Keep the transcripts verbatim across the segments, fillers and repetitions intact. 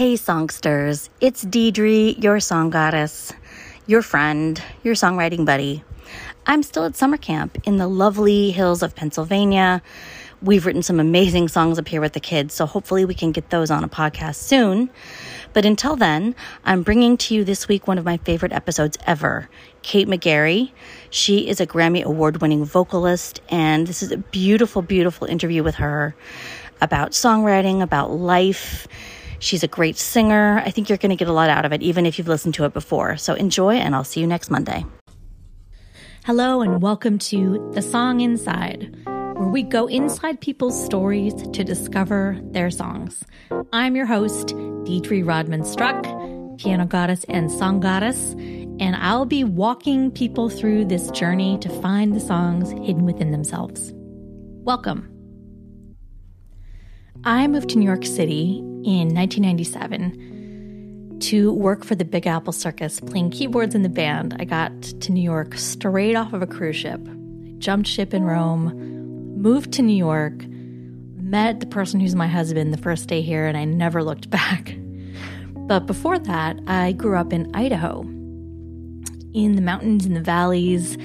Hey songsters, it's Deirdre, your song goddess, your friend, your songwriting buddy. I'm still at summer camp in the lovely hills of Pennsylvania. We've written some amazing songs up here with the kids, so hopefully we can get those on a podcast soon. But until then, I'm bringing to you this week one of my favorite episodes ever, Kate McGarry. She is a Grammy award-winning vocalist, and this is a beautiful, beautiful interview with her about songwriting, about life. She's a great singer. I think you're going to get a lot out of it, even if you've listened to it before. So enjoy, and I'll see you next Monday. Hello, and welcome to The Song Inside, where we go inside people's stories to discover their songs. I'm your host, Dietrich Rodman-Struck, piano goddess and song goddess, and I'll be walking people through this journey to find the songs hidden within themselves. Welcome. I moved to New York City in nineteen ninety-seven to work for the Big Apple Circus, playing keyboards in the band. I got to New York straight off of a cruise ship. I jumped ship in Rome, moved to New York, met the person who's my husband the first day here, and I never looked back. But before that, I grew up in Idaho, in the mountains and the valleys,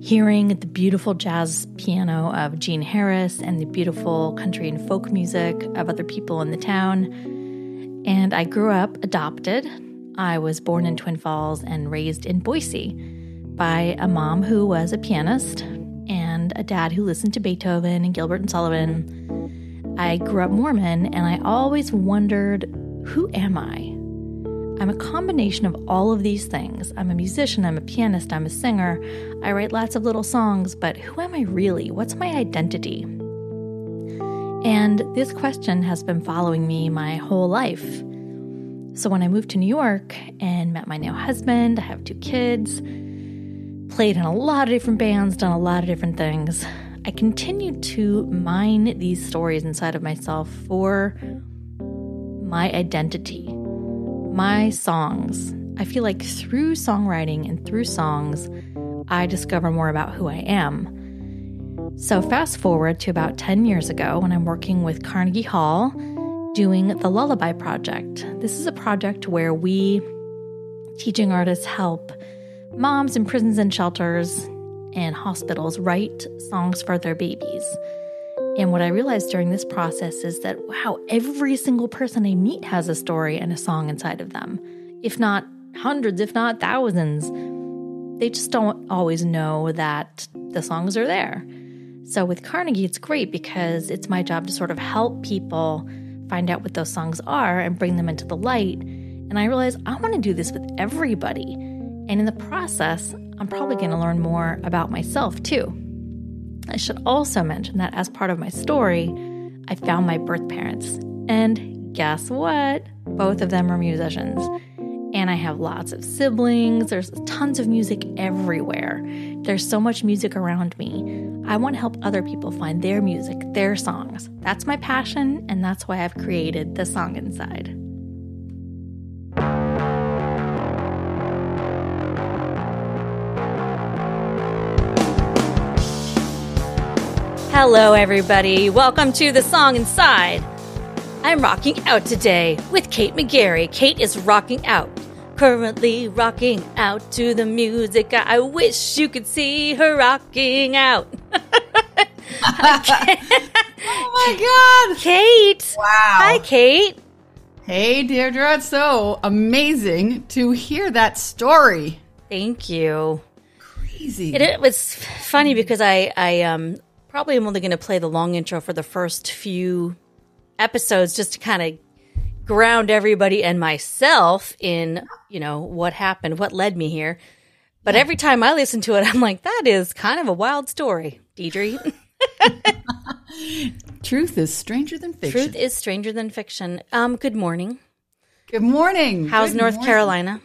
hearing the beautiful jazz piano of Gene Harris and the beautiful country and folk music of other people in the town. And I grew up adopted. I was born in Twin Falls and raised in Boise by a mom who was a pianist, and a dad who listened to Beethoven and Gilbert and Sullivan. I grew up Mormon, and I always wondered, who am I? I'm a combination of all of these things. I'm a musician, I'm a pianist, I'm a singer. I write lots of little songs, but who am I really? What's my identity? And this question has been following me my whole life. So when I moved to New York and met my now husband, I have two kids, played in a lot of different bands, done a lot of different things, I continued to mine these stories inside of myself for my identity, my songs. I feel like through songwriting and through songs, I discover more about who I am. So fast forward to about ten years ago when I'm working with Carnegie Hall doing the Lullaby Project. This is a project where we, teaching artists, help moms in prisons and shelters and hospitals write songs for their babies. And what I realized during this process is that, wow, every single person I meet has a story and a song inside of them. If not hundreds, if not thousands, they just don't always know that the songs are there. So with Carnegie, it's great because it's my job to sort of help people find out what those songs are and bring them into the light. And I realized I want to do this with everybody. And in the process, I'm probably going to learn more about myself, too. I should also mention that as part of my story, I found my birth parents. And guess what? Both of them are musicians. And I have lots of siblings. There's tons of music everywhere. There's so much music around me. I want to help other people find their music, their songs. That's my passion, and that's why I've created The Song Inside. Hello, everybody. Welcome to The Song Inside. I'm rocking out today with Kate McGarry. Kate is rocking out, currently rocking out to the music. I wish you could see her rocking out. Oh, my God. Kate. Wow. Hi, Kate. Hey, Deirdre. It's so amazing to hear that story. Thank you. Crazy. It, it was funny because I, I um. probably I'm only going to play the long intro for the first few episodes just to kind of ground everybody and myself in, you know, what happened, what led me here. But every time I listen to it, I'm like, that is kind of a wild story, Deirdre. Truth is stranger than fiction. Truth is stranger than fiction. Um, good morning. Good morning. How's good North morning. Carolina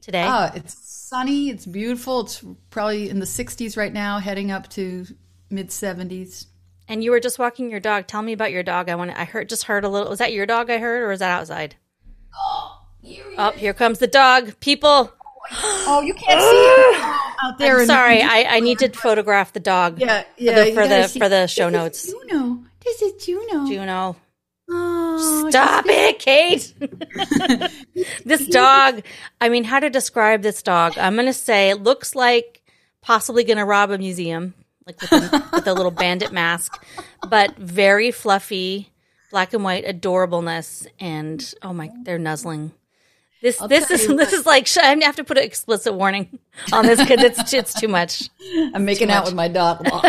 today? Oh, it's sunny. It's beautiful. It's probably in the sixties right now, heading up to mid seventies. And you were just walking your dog. Tell me about your dog. I want. I heard. Just heard a little. Was that your dog I heard, or was that outside? Oh, here, he oh, here comes the dog. People. Oh, you can't see him out there. I'm sorry. The- I, I need to photograph the dog. Yeah, yeah. For the for the, for the show this notes. Is Juno. This is Juno. Juno. Oh, stop it, Kate. This dog, I mean, how to describe this dog? I'm going to say it looks like possibly going to rob a museum, like with a, with a little bandit mask, but very fluffy, black and white adorableness. And oh my, they're nuzzling. This I'll this is this is like I'm gonna have to put an explicit warning on this because it's it's too much. I'm making out much. with my dog. Gross.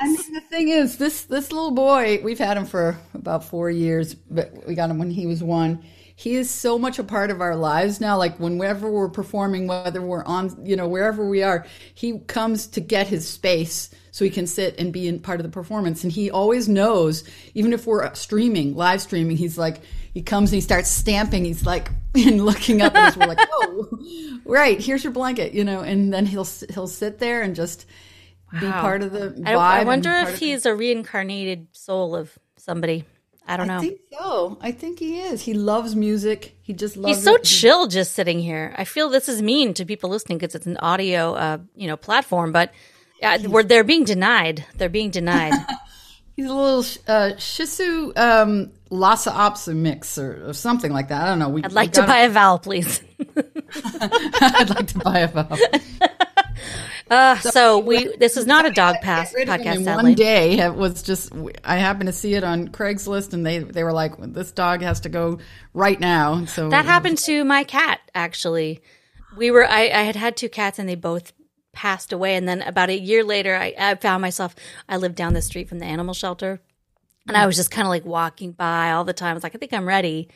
I mean, the thing is, this this little boy, we've had him for about four years, but we got him when he was one. He is so much a part of our lives now. Like whenever we're performing, whether we're on, you know, wherever we are, he comes to get his space so he can sit and be in part of the performance. And he always knows, even if we're streaming, live streaming, he's like. He comes and he starts stamping. He's like, and looking up, and we're like, oh, right, here's your blanket, you know. And then he'll he'll sit there and just wow. be part of the vibe. I, I wonder if he's the- a reincarnated soul of somebody. I don't know. I think so. I think he is. He loves music. He just loves. He's so it. chill just sitting here. I feel this is mean to people listening because it's an audio, uh, you know, platform, but uh, where they're being denied. They're being denied. He's a little uh, Shih Tzu um, Lhasa Apso mix or, or something like that. I don't know. We, I'd like we gotta... to buy a vowel, please. I'd like to buy a vowel. Uh, so, so we. This is not a dog pass podcast. Sadly, one day it was just. I happened to see it on Craigslist, and they they were like, "This dog has to go right now." So that happened to my cat. Actually, we were. I, I had had two cats, and they both. Passed away, and then about a year later I, I found myself I lived down the street from the animal shelter, and I was just kind of like walking by all the time. I was like, I think I'm ready.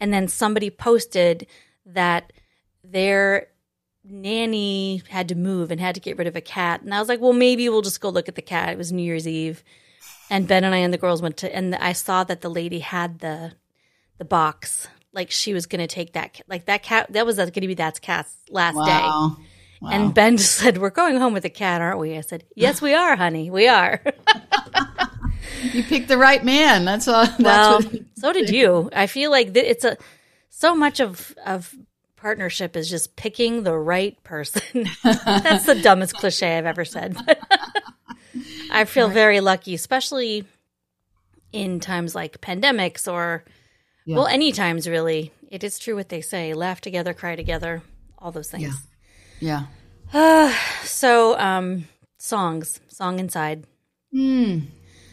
And then somebody posted that their nanny had to move and had to get rid of a cat, and I was like, well, maybe we'll just go look at the cat. It was New Year's Eve, and Ben and I and the girls went to, and I saw that the lady had the the box, like she was going to take that, like that cat that was going to be that cat's last wow. day. Wow. And Ben just said, we're going home with a cat, aren't we? I said, yes, we are, honey. We are. You picked the right man. That's all. That's well, what so did you. I feel like th- it's a so much of, of partnership is just picking the right person. That's the dumbest cliche I've ever said. I feel very lucky, especially in times like pandemics or, yeah. well, any times really. It is true what they say. Laugh together, cry together, all those things. Yeah. Yeah. Uh, so, um, songs, song inside. Mm.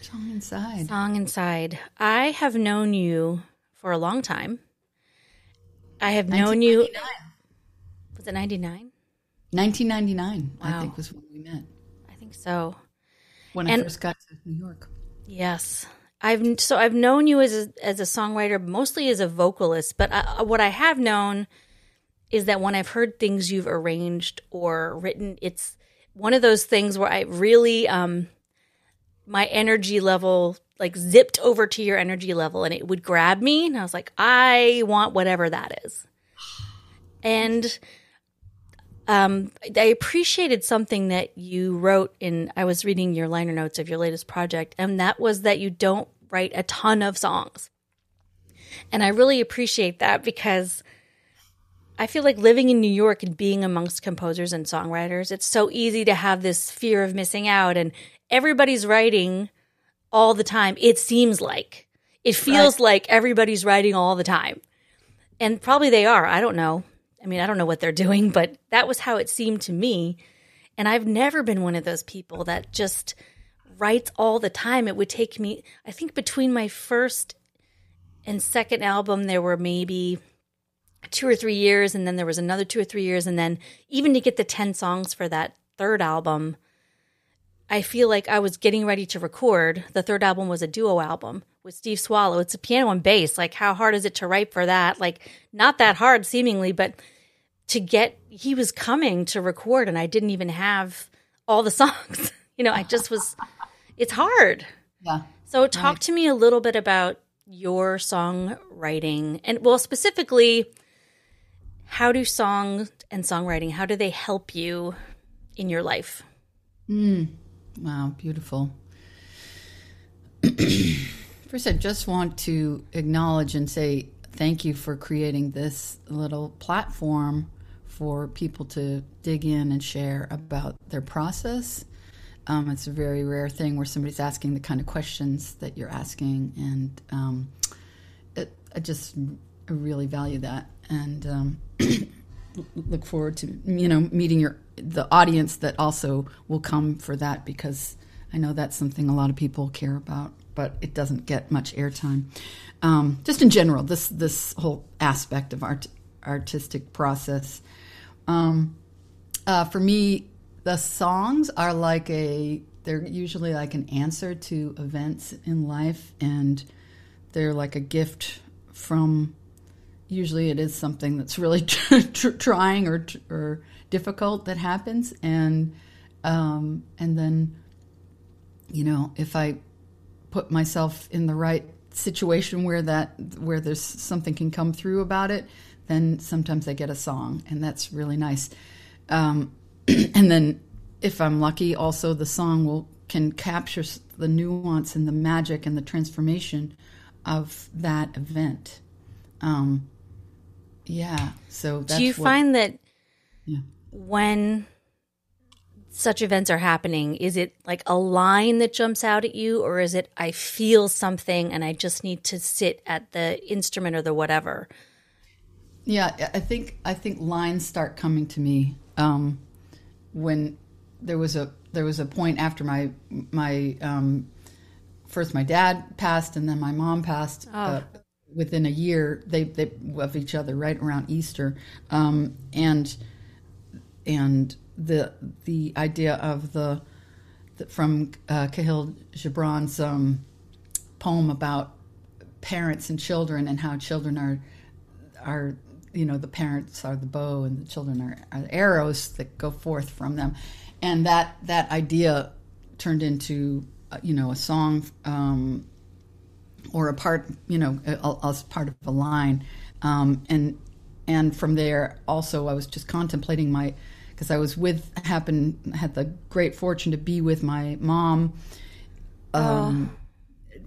Song inside. Song inside. I have known you for a long time. I have known you. Was it ninety-nine? nineteen ninety-nine, wow. I think was when we met. I think so. When and, I first got to New York. Yes. I've so I've known you as a, as a songwriter, mostly as a vocalist, but I, what I have known. Is that when I've heard things you've arranged or written, it's one of those things where I really, um, my energy level, like zipped over to your energy level, and it would grab me. And I was like, I want whatever that is. And um, I appreciated something that you wrote in, I was reading your liner notes of your latest project, and that was that you don't write a ton of songs. And I really appreciate that because I feel like living in New York and being amongst composers and songwriters, it's so easy to have this fear of missing out, and everybody's writing all the time. It seems like it feels right. like everybody's writing all the time, and probably they are. I don't know. I mean, I don't know what they're doing, but that was how it seemed to me. And I've never been one of those people that just writes all the time. It would take me, I think between my first and second album, there were maybe two or three years, and then there was another two or three years, and then even to get the ten songs for that third album, I feel like I was getting ready to record. The third album was a duo album with Steve Swallow. It's a piano and bass. Like, how hard is it to write for that? Like, not that hard, seemingly, but to get, he was coming to record, and I didn't even have all the songs. You know, I just was, it's hard. Yeah. So talk right. to me a little bit about your songwriting, and well, specifically, how do songs and songwriting, how do they help you in your life? Mm. Wow, beautiful. First, I just want to acknowledge and say thank you for creating this little platform for people to dig in and share about their process Um, it's a very rare thing where somebody's asking the kind of questions that you're asking, and um, it, I just I really value that, and um, look forward to you know meeting your the audience that also will come for that, because I know that's something a lot of people care about, but it doesn't get much airtime. Um, just in general, this this whole aspect of art artistic process. Um, uh, for me, the songs are like a, they're usually like an answer to events in life, and they're like a gift from, usually it is something that's really trying or or difficult that happens, and um, and then, you know, if I put myself in the right situation where that where there's something can come through about it, then sometimes I get a song, and that's really nice. Um, and then if I'm lucky, also the song will can capture the nuance and the magic and the transformation of that event. Um, yeah. So that's Do you what, find that yeah. when such events are happening, is it like a line that jumps out at you, or is it I feel something and I just need to sit at the instrument or the whatever? Yeah, I think I think lines start coming to me. Um, when there was a there was a point after my my um, first my dad passed and then my mom passed oh. uh, within a year they, they of each other, right around Easter, um, and and the the idea of the, the from uh, Kahlil Gibran's um, poem about parents and children and how children are are you know, the parents are the bow and the children are, are the arrows that go forth from them. And that, that idea turned into, uh, you know, a song um, or a part, you know, as part of a line. Um, and and from there, also, I was just contemplating my, because I was with, happened, had the great fortune to be with my mom um, oh.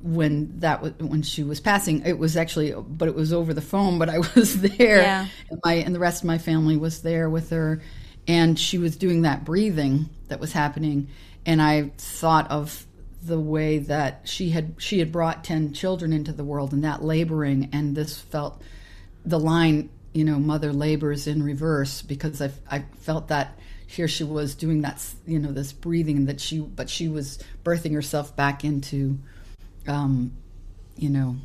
when that was, when she was passing. It was actually, but it was over the phone, but I was there. Yeah. And, my, and the rest of my family was there with her. And she was doing that breathing that was happening. And I thought of the way that she had, she had brought ten children into the world, and that laboring, and this felt the line, you know, mother labors in reverse, because I, I felt that here she was doing that, you know, this breathing that she, but she was birthing herself back into, um, you know,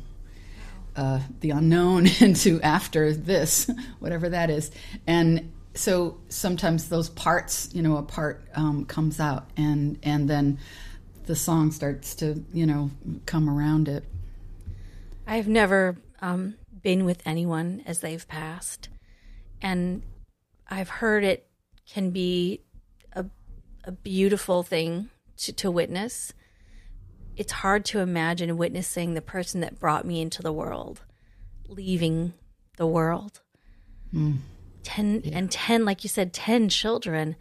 uh, the unknown into after this, whatever that is. And so sometimes those parts, you know, a part um, comes out, and, and then the song starts to, you know, come around it. I've never um, been with anyone as they've passed, and I've heard it can be a, a beautiful thing to, to witness. It's hard to imagine witnessing the person that brought me into the world leaving the world. Mm. Ten yeah. and ten, like you said, ten children.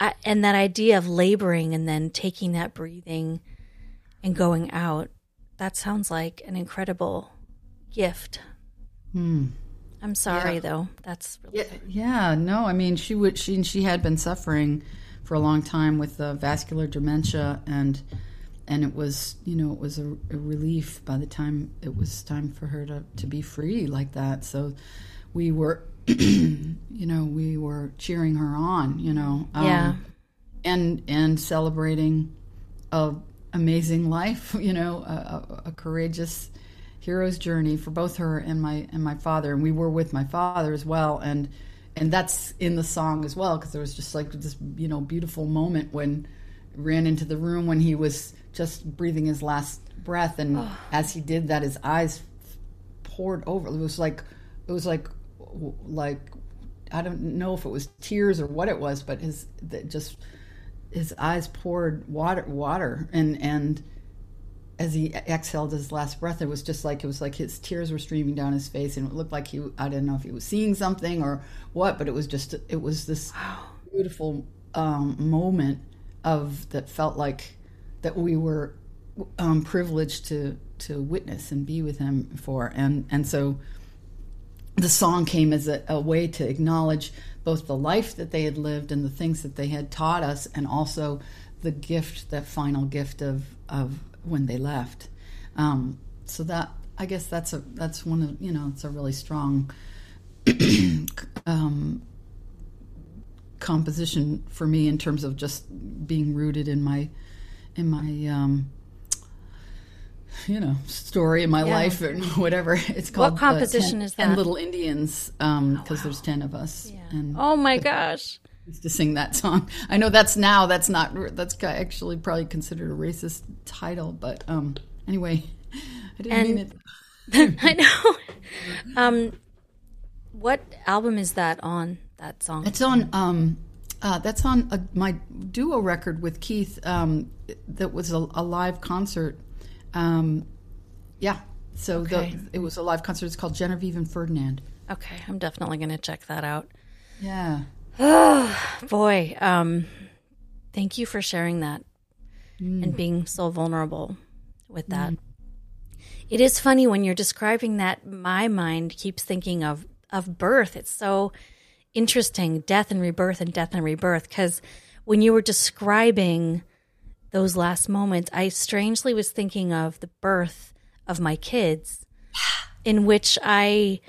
I, and that idea of laboring and then taking that breathing and going out, that sounds like an incredible gift. Hmm. I'm sorry, yeah. though. That's really yeah, yeah. No, I mean, she would. She she had been suffering for a long time with uh, vascular dementia, and and it was you know it was a, a relief by the time it was time for her to, to be free like that. So we were, you know, we were cheering her on, you know, um, yeah, and and celebrating a amazing life, you know, a, a courageous hero's journey for both her and my and my father, and we were with my father as well, and and that's in the song as well, because there was just like this, you know, beautiful moment when ran into the room when he was just breathing his last breath, and oh. as he did that, his eyes poured over. It was like it was like like I don't know if it was tears or what it was, but his just his eyes poured water water and and. As he exhaled his last breath, it was just like it was like his tears were streaming down his face, and it looked like he, I didn't know if he was seeing something or what, but it was just, it was this beautiful um, moment of that felt like that we were um, privileged to to witness and be with him for, and and so the song came as a, a way to acknowledge both the life that they had lived and the things that they had taught us, and also the gift, the final gift of, of when they left. Um, so that, I guess that's a, that's one of, you know, it's a really strong um, composition for me in terms of just being rooted in my, in my, um, you know, story in my yeah. life and whatever it's called. What composition uh, ten, is that? ten Little Indians, because um, oh, wow. there's ten of us. Yeah. And oh my gosh. To sing that song. I know that's now, that's not, that's actually probably considered a racist title, but um, anyway, I didn't and, mean it. I know. Um, what album is that on, that song? It's on, um, uh, that's on a, my duo record with Keith, um, that was a, a live concert. Um, yeah, so okay. the, it was a live concert. It's called Genevieve and Ferdinand. Okay, I'm definitely going to check that out. Yeah. Oh, boy. Um, thank you for sharing that mm. and being so vulnerable with that. Mm. It is funny when you're describing that, my mind keeps thinking of, of birth. It's so interesting, death and rebirth and death and rebirth, because when you were describing those last moments, I strangely was thinking of the birth of my kids, in which I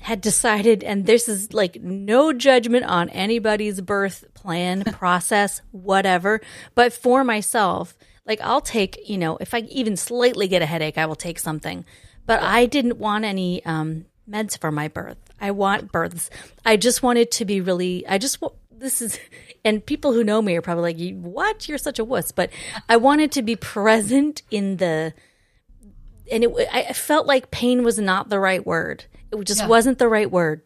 had decided, and this is like no judgment on anybody's birth plan, process, whatever, but for myself, like I'll take, you know, if I even slightly get a headache, I will take something. But I didn't want any um, meds for my birth. I want births. I just wanted to be really, I just, this is, and people who know me are probably like, what? You're such a wuss. But I wanted to be present in the, and it, I felt like pain was not the right word. It just yeah. wasn't the right word,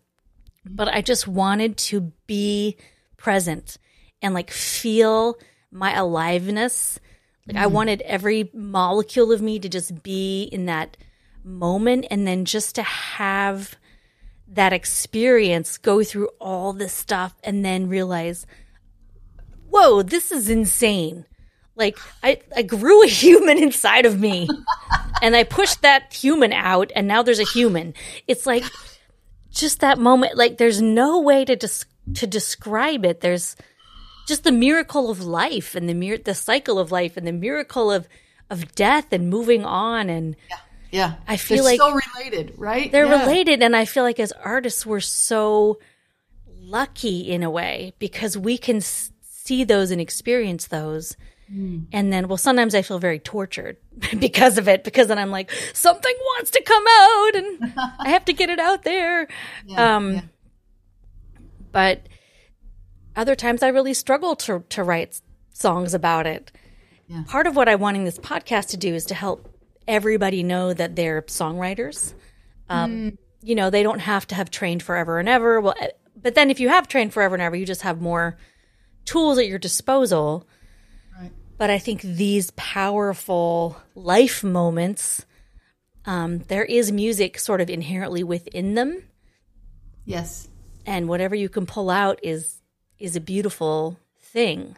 but I just wanted to be present and like feel my aliveness. Like mm-hmm. I wanted every molecule of me to just be in that moment, and then just to have that experience, go through all this stuff and then realize, whoa, this is insane. Like I, I grew a human inside of me. And I pushed that human out, and now there's a human. It's like just that moment. Like there's no way to des- to describe it. There's just the miracle of life, and the mir- the cycle of life, and the miracle of, of death, and moving on. And yeah, yeah. I feel they're like so related, right? They're yeah. related, and I feel like as artists, we're so lucky in a way because we can s- see those and experience those. And then, well, sometimes I feel very tortured because of it, because then I'm like, something wants to come out and I have to get it out there. Yeah, um, yeah. But other times I really struggle to, to write songs about it. Yeah. Part of what I'm wanting this podcast to do is to help everybody know that they're songwriters. Um, mm. You know, they don't have to have trained forever and ever. Well, but then if you have trained forever and ever, you just have more tools at your disposal. But I think these powerful life moments, um, there is music sort of inherently within them. Yes. And whatever you can pull out is is a beautiful thing.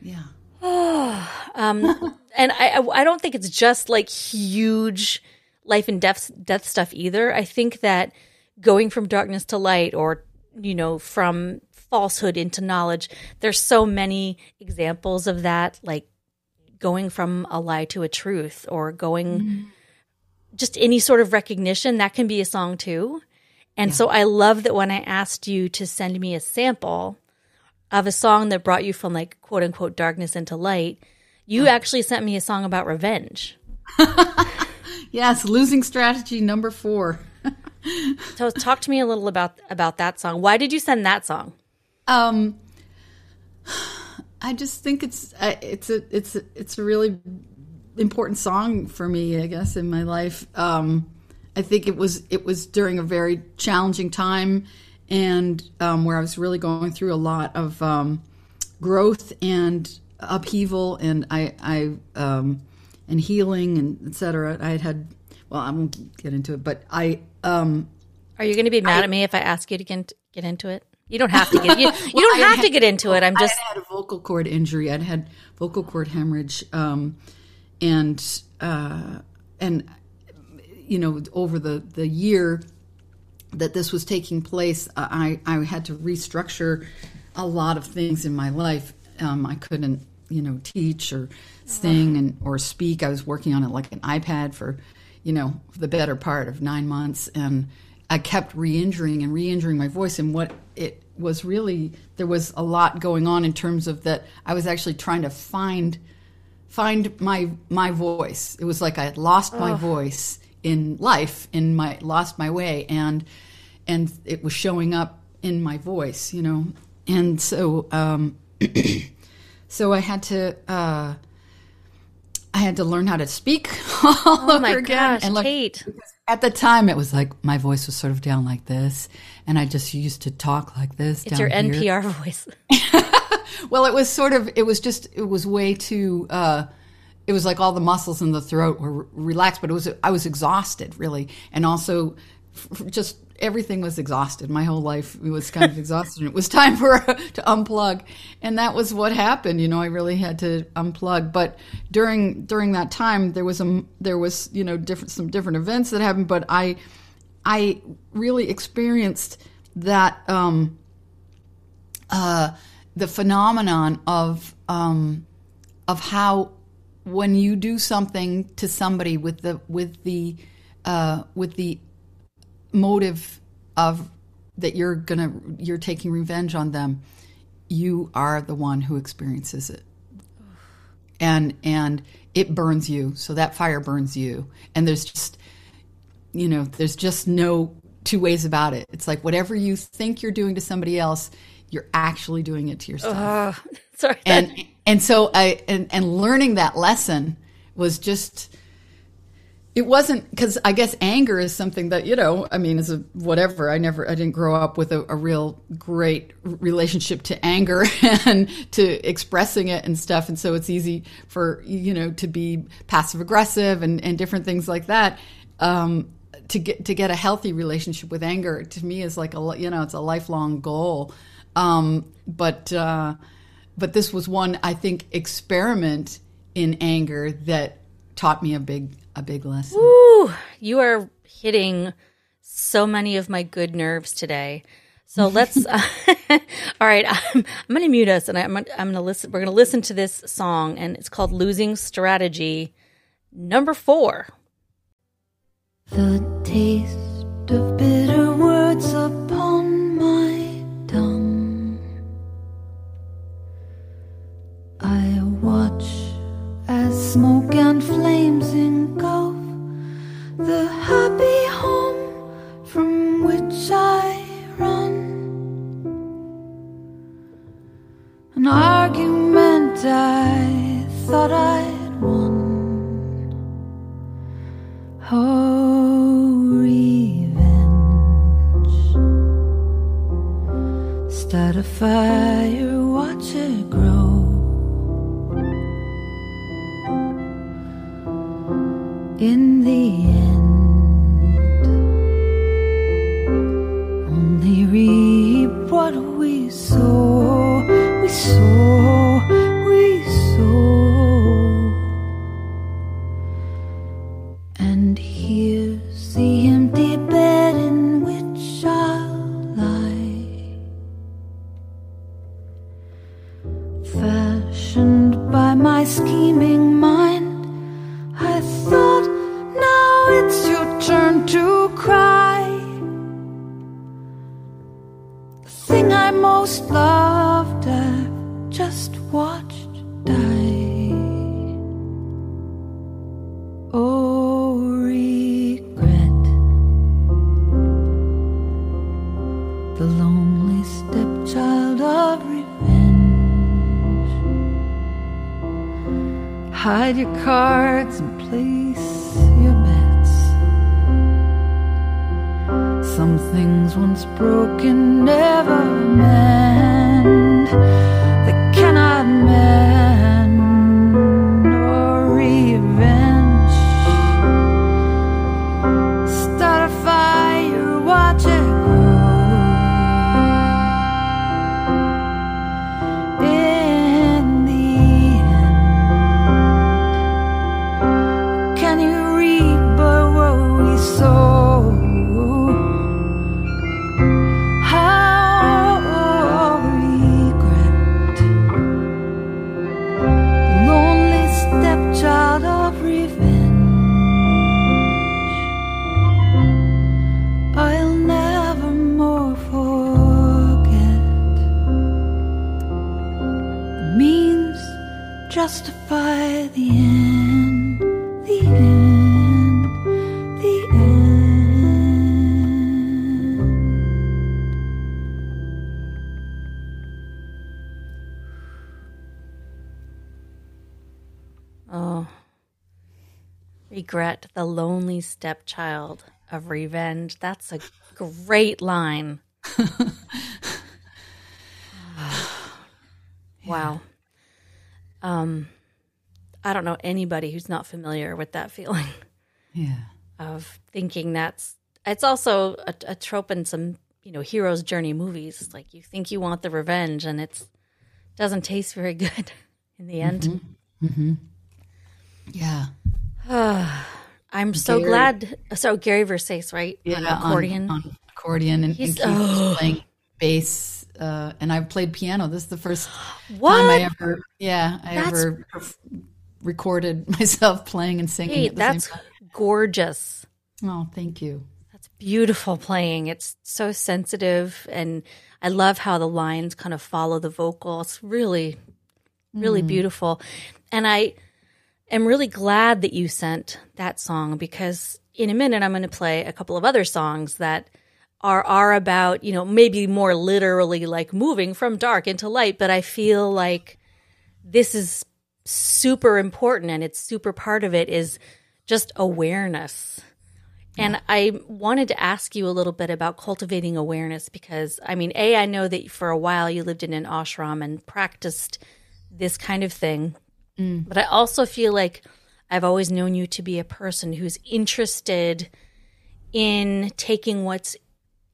Yeah. Oh, um, and I, I don't think it's just like huge life and death, death stuff either. I think that going from darkness to light, or, you know, from falsehood into knowledge. There's so many examples of that, like going from a lie to a truth, or going mm-hmm. just any sort of recognition that can be a song too. And yeah. so I love that when I asked you to send me a sample of a song that brought you from like quote unquote darkness into light, you oh. actually sent me a song about revenge. Yes. Losing Strategy Number Four. So talk to me a little about, about that song. Why did you send that song? Um, I just think it's it's a it's a, it's a really important song for me, I guess, in my life. Um, I think it was it was during a very challenging time, and um, where I was really going through a lot of um, growth and upheaval, and I I um, and healing, and et cetera. I had had well, I won't get into it, but I. Um, Are you going to be mad I, at me if I ask you to get, get into it? You don't have to get you, you well, don't have had, to get into it. I'm just I had, had a vocal cord injury. I'd had vocal cord hemorrhage, um, and uh, and you know, over the, the year that this was taking place, I I had to restructure a lot of things in my life, um, I couldn't, you know, teach or sing and or speak. I was working on it like an iPad for, you know, the better part of nine months. And I kept re-injuring and re-injuring my voice. And what it was really, there was a lot going on in terms of that I was actually trying to find find my my voice. It was like I had lost my Ugh. voice in life, in my lost my way, and and it was showing up in my voice, you know. And so um, so I had to uh, I had to learn how to speak all oh over my again. Gosh, and like, Kate. At the time, it was like my voice was sort of down like this, and I just used to talk like this. It's down your here. N P R voice. Well, it was sort of, it was just, it was way too, uh, it was like all the muscles in the throat were re- relaxed, but it was, I was exhausted really. And also f- just everything was exhausted. My whole life was kind of exhausted, and it was time for, to unplug. And that was what happened. You know, I really had to unplug, but during, during that time there was, a, there was, you know, different, some different events that happened, but I, I really experienced that, um, uh, the phenomenon of um, of how when you do something to somebody with the with the uh, with the motive of that you're gonna you're taking revenge on them, you are the one who experiences it, and and it burns you. So that fire burns you, and there's just you know there's just no two ways about it. It's like whatever you think you're doing to somebody else, you're actually doing it to yourself. Uh, sorry. And and so I and, and learning that lesson was just, it wasn't, because I guess anger is something that, you know, I mean, is a whatever. I never, I didn't grow up with a, a real great relationship to anger and to expressing it and stuff. And so it's easy for, you know, to be passive aggressive and, and different things like that. Um, to get to get a healthy relationship with anger, to me, is like a, you know, it's a lifelong goal. Um, but, uh, but this was one, I think, experiment in anger that taught me a big, a big lesson. Ooh, you are hitting so many of my good nerves today. So let's, uh, all right, I'm, I'm going to mute us and I'm, I'm going to listen. We're going to listen to this song, and it's called Losing Strategy Number Four. The taste of bitter words upon my tongue. I watch as smoke and flames engulf the happy home from which I run. An argument I thought I'd won. Oh, revenge. Start a fire, watch it grow. In the end, only reap what we sow, we sow, we sow. And here's the empty bed in which I'll lie, fashioned by my scheming mind. I thought, now it's your turn to cry. The thing I most loved, I've just watched die. Oh, regret. The lonely stepchild of revenge. Hide your cards, place your bets. Some things once broken never mend. They cannot mend. Or revenge. Start a fire, watch it grow. In the end, you reap what we sow. How regret justify the end, the end, the end. Oh, regret the lonely stepchild of revenge. That's a great line. Wow. Um, I don't know anybody who's not familiar with that feeling. Yeah. Of thinking that's, it's also a, a trope in some, you know, hero's journey movies. It's like you think you want the revenge and it's doesn't taste very good in the end. Mm-hmm. Mm-hmm. Yeah. Uh, I'm so Gary. glad. So Gary Versace, right? Yeah, on accordion. On, on accordion and, and Keith oh. playing bass. Uh, and I've played piano. This is the first what? time I ever, yeah, I that's, ever recorded myself playing and singing. Hey, at the that's same time. Gorgeous. Oh, thank you. That's beautiful playing. It's so sensitive, and I love how the lines kind of follow the vocal. It's really, really mm. beautiful. And I am really glad that you sent that song, because in a minute I'm going to play a couple of other songs that are are about, you know, maybe more literally like moving from dark into light, but I feel like this is super important, and it's super part of it is just awareness. Yeah. And I wanted to ask you a little bit about cultivating awareness, because, I mean, A, I know that for a while you lived in an ashram and practiced this kind of thing, mm. but I also feel like I've always known you to be a person who's interested in taking what's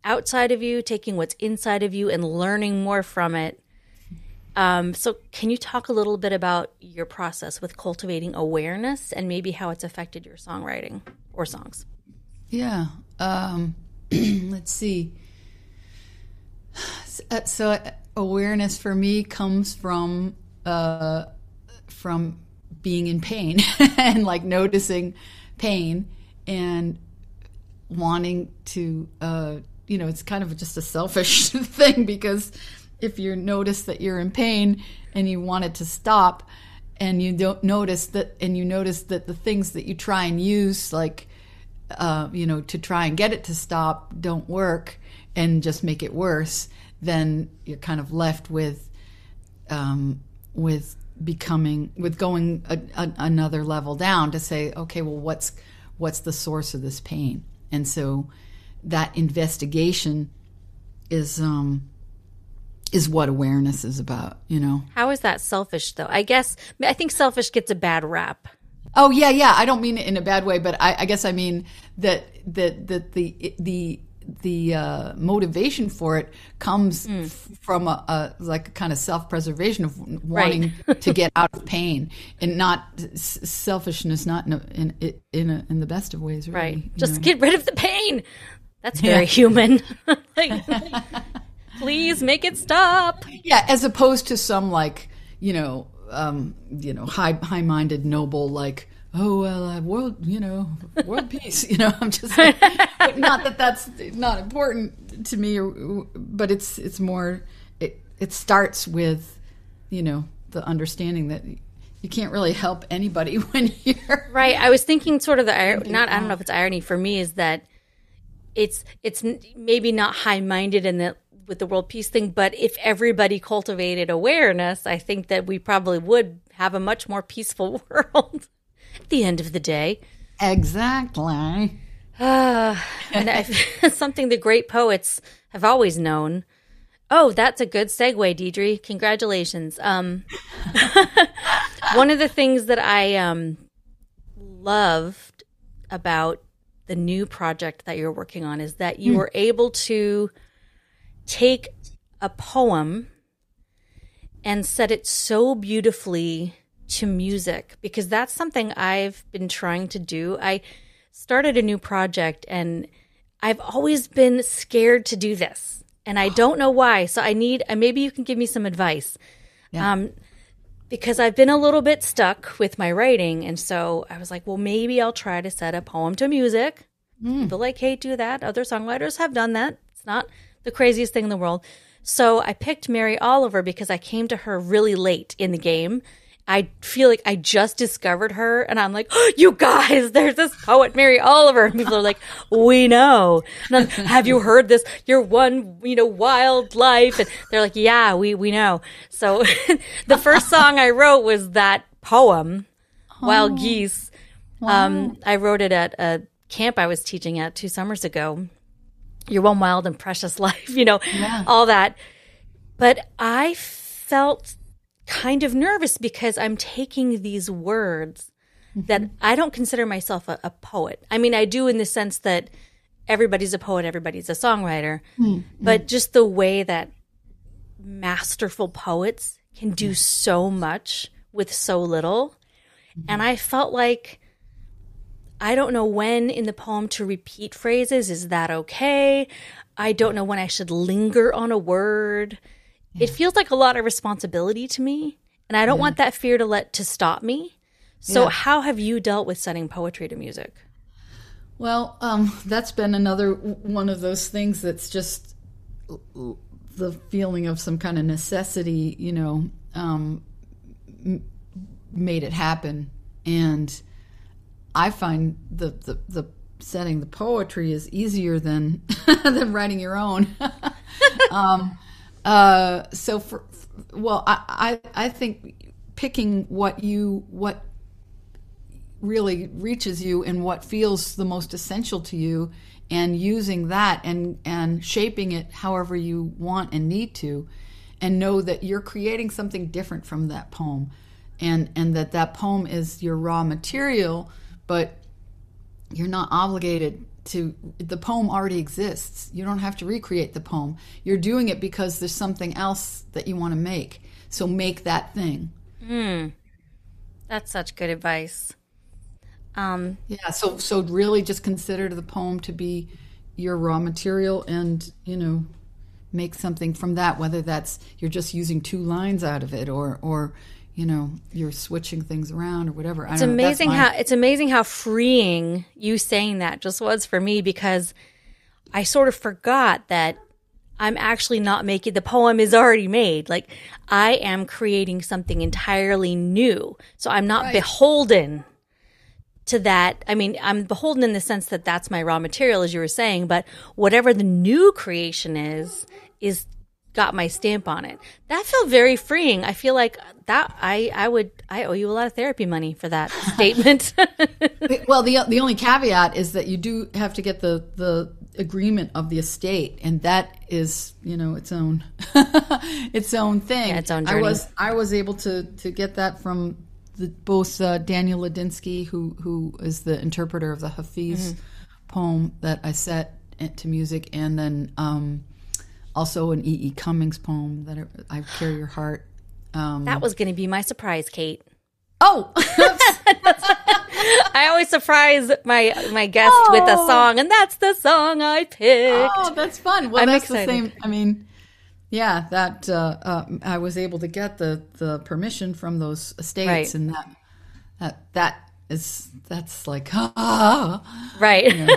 outside of you, taking what's inside of you, and learning more from it. Um, so can you talk a little bit about your process with cultivating awareness and maybe how it's affected your songwriting or songs? Yeah. Um, let's see. So, so awareness for me comes from uh, from being in pain and like noticing pain and wanting to uh, you know, it's kind of just a selfish thing, because if you notice that you're in pain and you want it to stop, and you don't notice that, and you notice that the things that you try and use, like, uh, you know, to try and get it to stop, don't work and just make it worse, then you're kind of left with, um, with becoming, with going a, a, another level down to say, okay, well, what's, what's the source of this pain? And so that investigation is um, is what awareness is about, you know. How is that selfish, though? I guess I think selfish gets a bad rap. Oh yeah, yeah. I don't mean it in a bad way, but I, I guess I mean that that that the the the uh, motivation for it comes mm. f- from a, a like a kind of self-preservation of wanting right. to get out of pain, and not s- selfishness, not in a, in in, a, in the best of ways, really, right? Just know? Get rid of the pain. That's very yeah. human. Like, please make it stop. Yeah, as opposed to some like, you know, um, you know, high, high-minded, noble, like, oh well, uh, world, you know, world peace. You know, I'm just like, but not that that's not important to me, or, but it's it's more. It it starts with, you know, the understanding that you can't really help anybody when you're right. I was thinking sort of the ir- not. I don't know if it's irony for me is that. It's it's maybe not high-minded in the, with the world peace thing, but if everybody cultivated awareness, I think that we probably would have a much more peaceful world at the end of the day. Exactly. Uh, and I've, something the great poets have always known. Oh, that's a good segue, Deirdre. Congratulations. Um, one of the things that I um, loved about the new project that you're working on is that you mm. were able to take a poem and set it so beautifully to music, because that's something I've been trying to do. I started a new project and I've always been scared to do this, and I don't know why. So I need, maybe you can give me some advice. Yeah. Um, Because I've been a little bit stuck with my writing. And so I was like, well, maybe I'll try to set a poem to music. Mm. People like Kate do that. Other songwriters have done that. It's not the craziest thing in the world. So I picked Mary Oliver because I came to her really late in the game. I feel like I just discovered her, and I'm like, oh, you guys, there's this poet, Mary Oliver. And people are like, we know. And I'm like, have you heard this? Your one, you know, wild life. And they're like, yeah, we, we know. So the first song I wrote was that poem, oh, Wild Geese. Wow. Um, I wrote it at a camp I was teaching at two summers ago. Your one wild and precious life, you know, yeah. all that. But I felt kind of nervous because I'm taking these words mm-hmm. that I don't consider myself a, a poet. I mean, I do in the sense that everybody's a poet, everybody's a songwriter, mm-hmm. but just the way that masterful poets can do mm-hmm. so much with so little. Mm-hmm. And I felt like, I don't know when in the poem to repeat phrases. Is that okay? I don't know when I should linger on a word. Yeah. It feels like a lot of responsibility to me, and I don't yeah. want that fear to let to stop me. So yeah. how have you dealt with setting poetry to music? Well, um, that's been another one of those things that's just the feeling of some kind of necessity, you know, um, m- made it happen. And I find the, the, the setting the poetry is easier than than writing your own. um, Uh, so for, well, I, I, I think picking what you, what really reaches you and what feels the most essential to you and using that and, and shaping it however you want and need to, and know that you're creating something different from that poem, and, and that that poem is your raw material, but you're not obligated to, the poem already exists. You don't have to recreate the poem. You're doing it because there's something else that you want to make. So make that thing. Mm. That's such good advice. Um, yeah, so so really just consider the poem to be your raw material, and, you know, make something from that, whether that's you're just using two lines out of it, or or you know, you're switching things around or whatever. It's I don't amazing know, how it's amazing how freeing you saying that just was for me, because I sort of forgot that I'm actually not making, the poem is already made. Like, I am creating something entirely new. So I'm not right. beholden to that. I mean, I'm beholden in the sense that that's my raw material, as you were saying, but whatever the new creation is, is got my stamp on it. That felt very freeing. I feel like that I, I would I owe you a lot of therapy money for that statement. Well, the the only caveat is that you do have to get the, the agreement of the estate, and that is, you know, its own its own thing. Yeah, its own journey. I was I was able to to get that from the, both uh, Daniel Ladinsky, who who is the interpreter of the Hafiz mm-hmm. poem that I set to music, and then um, also an E E. Cummings poem that I, I Carry Your Heart. Um, that was going to be my surprise, Kate. Oh! I always surprise my my guest oh. with a song, and that's the song I picked. Oh, that's fun. Well, I'm that's excited. The same. I mean, yeah, that uh, uh, I was able to get the, the permission from those estates, right. and that that that is that's like ah, right, you know,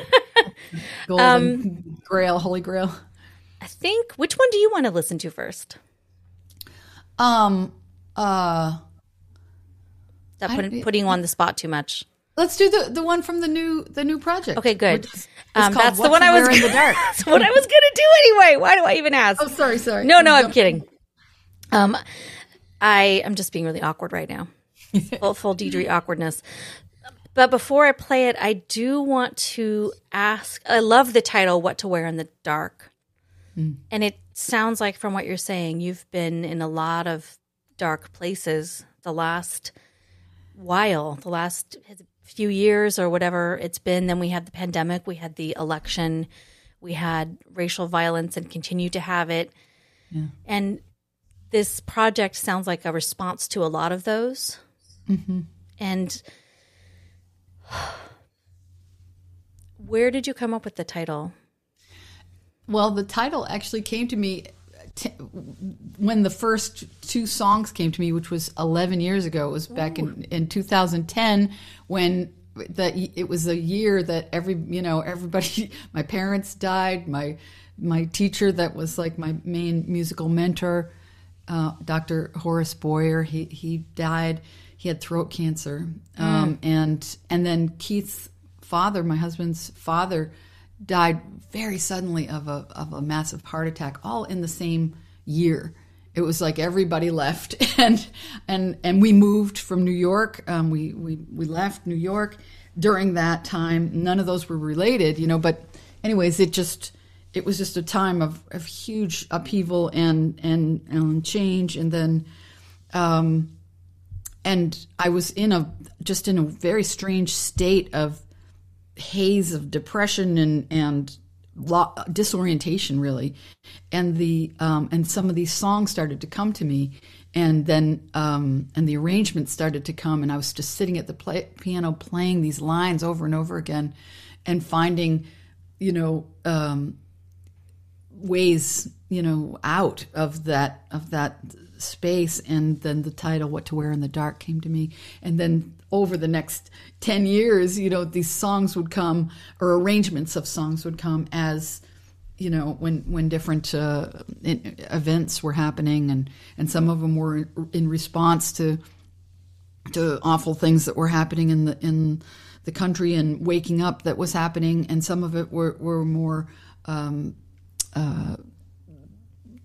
golden um, grail, holy grail. I think, which one do you want to listen to first? Um, uh, that put, I, putting you on the spot too much. Let's do the, the one from the new the new project. Okay, good. Is, um, that's the one I was. Gonna, that's what I was gonna do anyway. Why do I even ask? Oh, sorry, sorry. No, no, I'm kidding. Um, I am just being really awkward right now. full, full Deirdre awkwardness. But before I play it, I do want to ask. I love the title, "What to Wear in the Dark." And it sounds like, from what you're saying, you've been in a lot of dark places the last while, the last few years or whatever it's been. Then we had the pandemic, we had the election, we had racial violence and continue to have it. Yeah. And this project sounds like a response to a lot of those. Mm-hmm. And where did you come up with the title? Well, the title actually came to me t- when the first two songs came to me, which was eleven years ago. It was back in, in two thousand ten when the, it was a year that every, you know, everybody, my parents died, my my teacher that was like my main musical mentor uh, Doctor Horace Boyer. He he died. He had throat cancer, um, mm. and and then Keith's father, my husband's father, died very suddenly of a of a massive heart attack, all in the same year. It was like everybody left, and and and we moved from New York. Um, we we we left New York during that time. None of those were related, you know. But anyways, it just it was just a time of, of huge upheaval and and and change, and then. Um, And I was in a just in a very strange state of haze of depression and and lo- disorientation, really. And the um, and some of these songs started to come to me, and then um, and the arrangements started to come, and I was just sitting at the play- piano playing these lines over and over again, and finding, you know, um, ways, you know, out of that of that. space. And then the title What to Wear in the Dark came to me, and then over the next ten years, you know, these songs would come, or arrangements of songs would come, as you know, when when different uh, events were happening, and and some of them were in response to to awful things that were happening in the in the country, and waking up that was happening, and some of it were were more um uh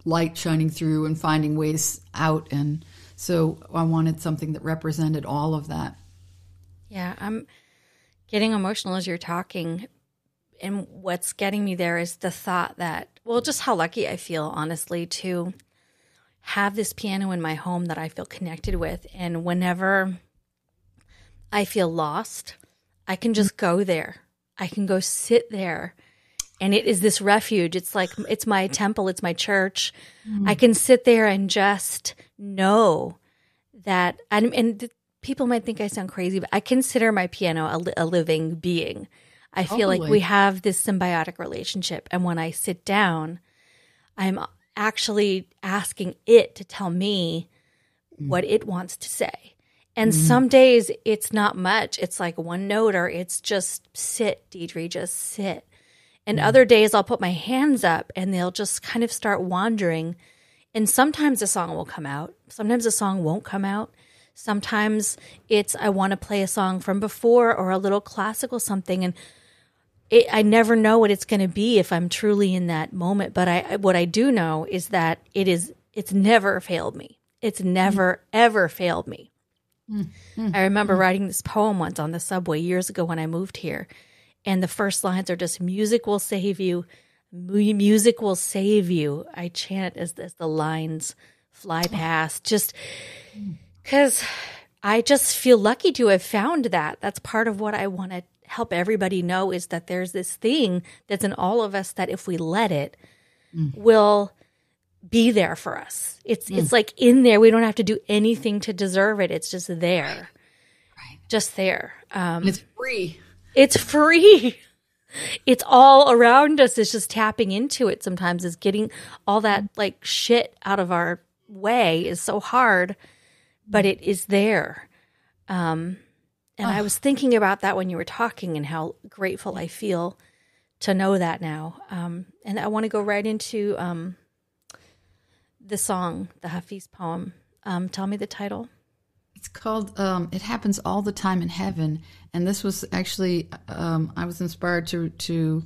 light shining through and finding ways out. And so I wanted something that represented all of that. Yeah, I'm getting emotional as you're talking. And what's getting me there is the thought that, well, just how lucky I feel, honestly, to have this piano in my home that I feel connected with. And whenever I feel lost, I can just go there. I can go sit there. And it is this refuge. It's like, it's my temple. It's my church. Mm-hmm. I can sit there and just know that. I'm, and th- people might think I sound crazy, but I consider my piano a, li- a living being. I feel totally. Like we have this symbiotic relationship. And when I sit down, I'm actually asking it to tell me mm-hmm. what it wants to say. And mm-hmm. some days it's not much. It's like one note, or it's just sit, Deirdre, just sit. And other days I'll put my hands up and they'll just kind of start wandering. And sometimes a song will come out. Sometimes a song won't come out. Sometimes it's I want to play a song from before, or a little classical something. And it, I never know what it's going to be if I'm truly in that moment. But I, what I do know is that it is it's never failed me. It's never, mm-hmm. ever failed me. Mm-hmm. I remember mm-hmm. writing this poem once on the subway years ago when I moved here. And the first lines are just, music will save you, M- music will save you. I chant as, as the lines fly past, just because I just feel lucky to have found that. That's part of what I want to help everybody know, is that there's this thing that's in all of us that, if we let it, mm. will be there for us. It's mm. it's like in there. We don't have to do anything to deserve it. It's just there, right. just there. Um, it's free. It's free. It's all around us. It's just tapping into it sometimes. Is getting all that like shit out of our way is so hard, but it is there. Um, and oh. I was thinking about that when you were talking, and how grateful I feel to know that now. Um, and I want to go right into um, the song, the Hafiz poem. Um, tell me the title. It's called um, It Happens All the Time in Heaven. And this was actually, um, I was inspired to to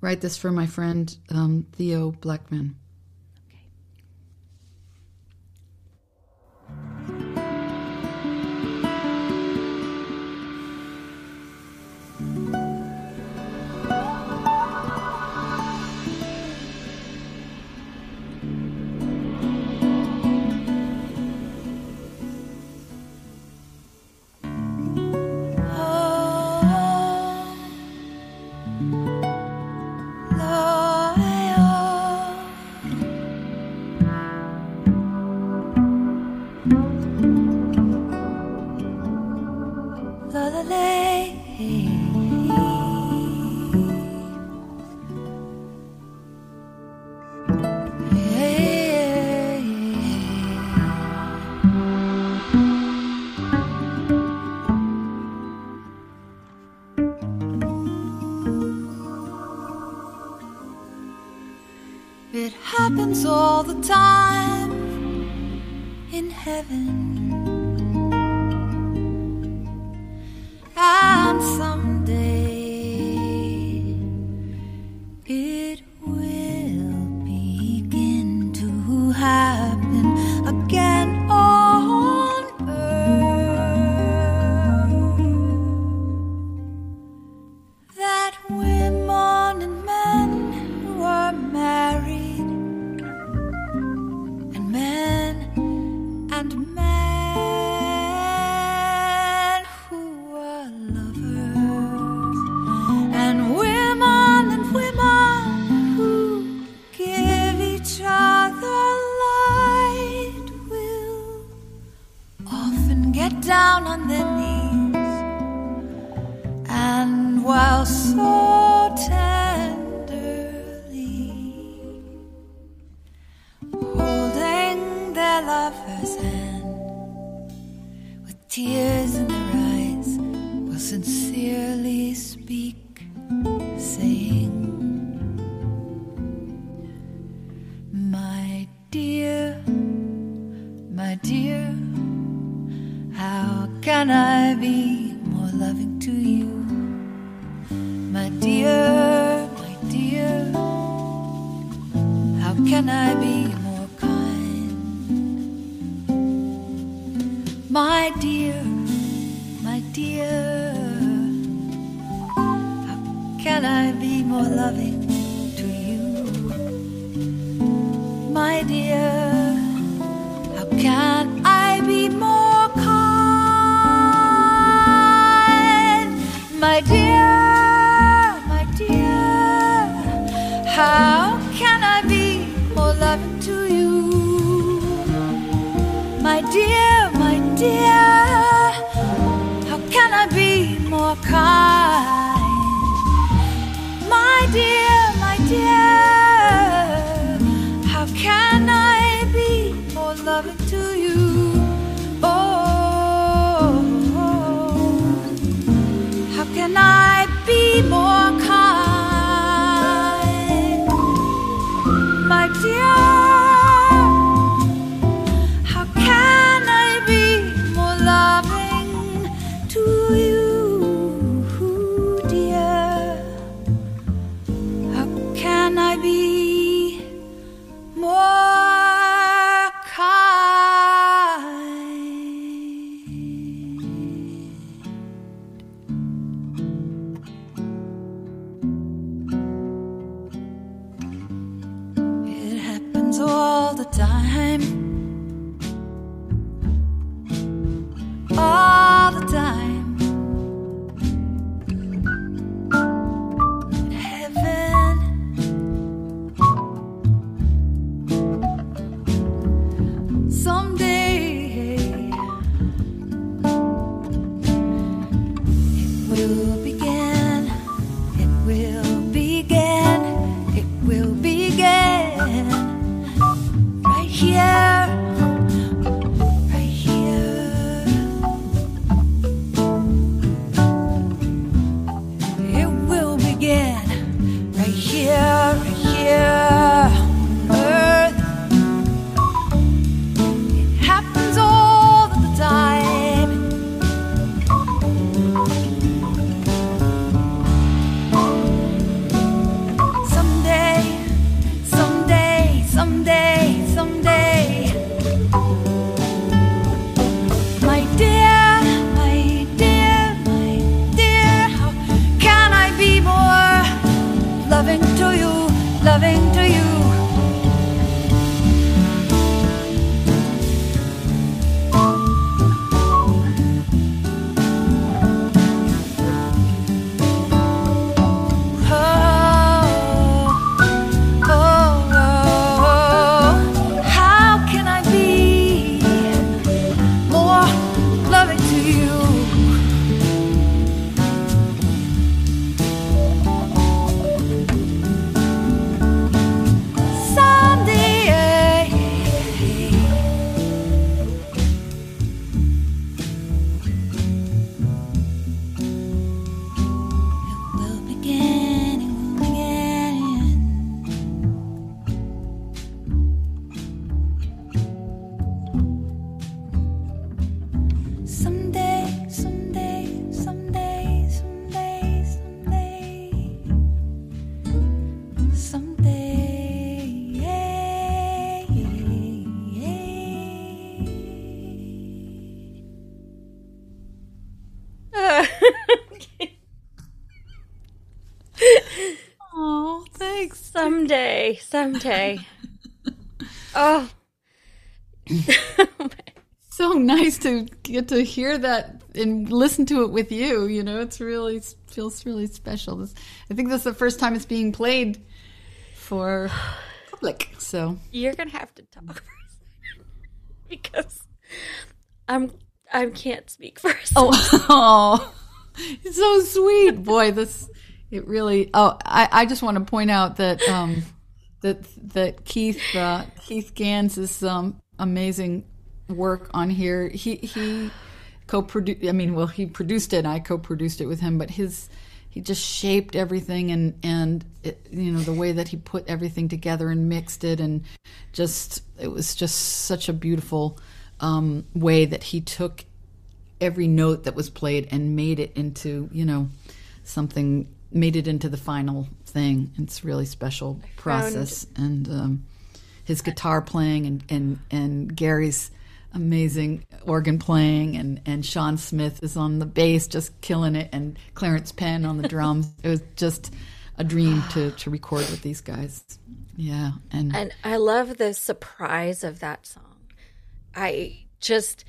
write this for my friend, um, Theo Bleckman. It happens all the time in heaven. And someday it will begin to happen again on earth, that women and men were married, and men and men who were lovers, and women and women who give each other light will often get down on their knees, and while so tenderly holding their lover's hand, with tears in their eyes, will sincerely speak, saying, "My dear, my dear, how can I be more loving to you? My dear, my dear, how can I be more kind? My dear, my dear, how can I be more loving to you? My dear, how can I be more kind? My dear, my dear, how can I be more loving to you? My dear, my dear, how can I be more kind? My dear, my dear, how can I be more loving to you? Oh, how can I be more kind? My dear, how can I be more loving to you? Dear, how can I be more kind? It happens all the time, all the time, in heaven. Someday it will begin, it will begin, it will begin, right here, right here. It will begin right here, right here on earth. It happens all the time. Someday, someday, someday, someday. My dear, my dear, my dear, how can I be more loving to you, loving to you? Oh, oh, oh, how can I be more loving to you? Someday, someday. Oh. So nice to get to hear that and listen to it with you. You know, it's really feels really special. This, I think this is the first time it's being played for public. So you're gonna have to talk first because I'm I can't speak first. Oh, oh, it's so sweet, boy. This it really. Oh, I, I just want to point out that um that that Keith uh, Keith Gans is um amazing work on here. He he co-produced. I mean, well, he produced it. And I co-produced it with him, but his he just shaped everything and and it, you know the way that he put everything together and mixed it and just it was just such a beautiful um, way that he took every note that was played and made it into you know something made it into the final thing. It's really special process and um, his guitar playing and and and Gary's amazing organ playing, and, and Sean Smith is on the bass, just killing it, and Clarence Penn on the drums. It was just a dream to, to record with these guys. Yeah. And, and I love the surprise of that song. I just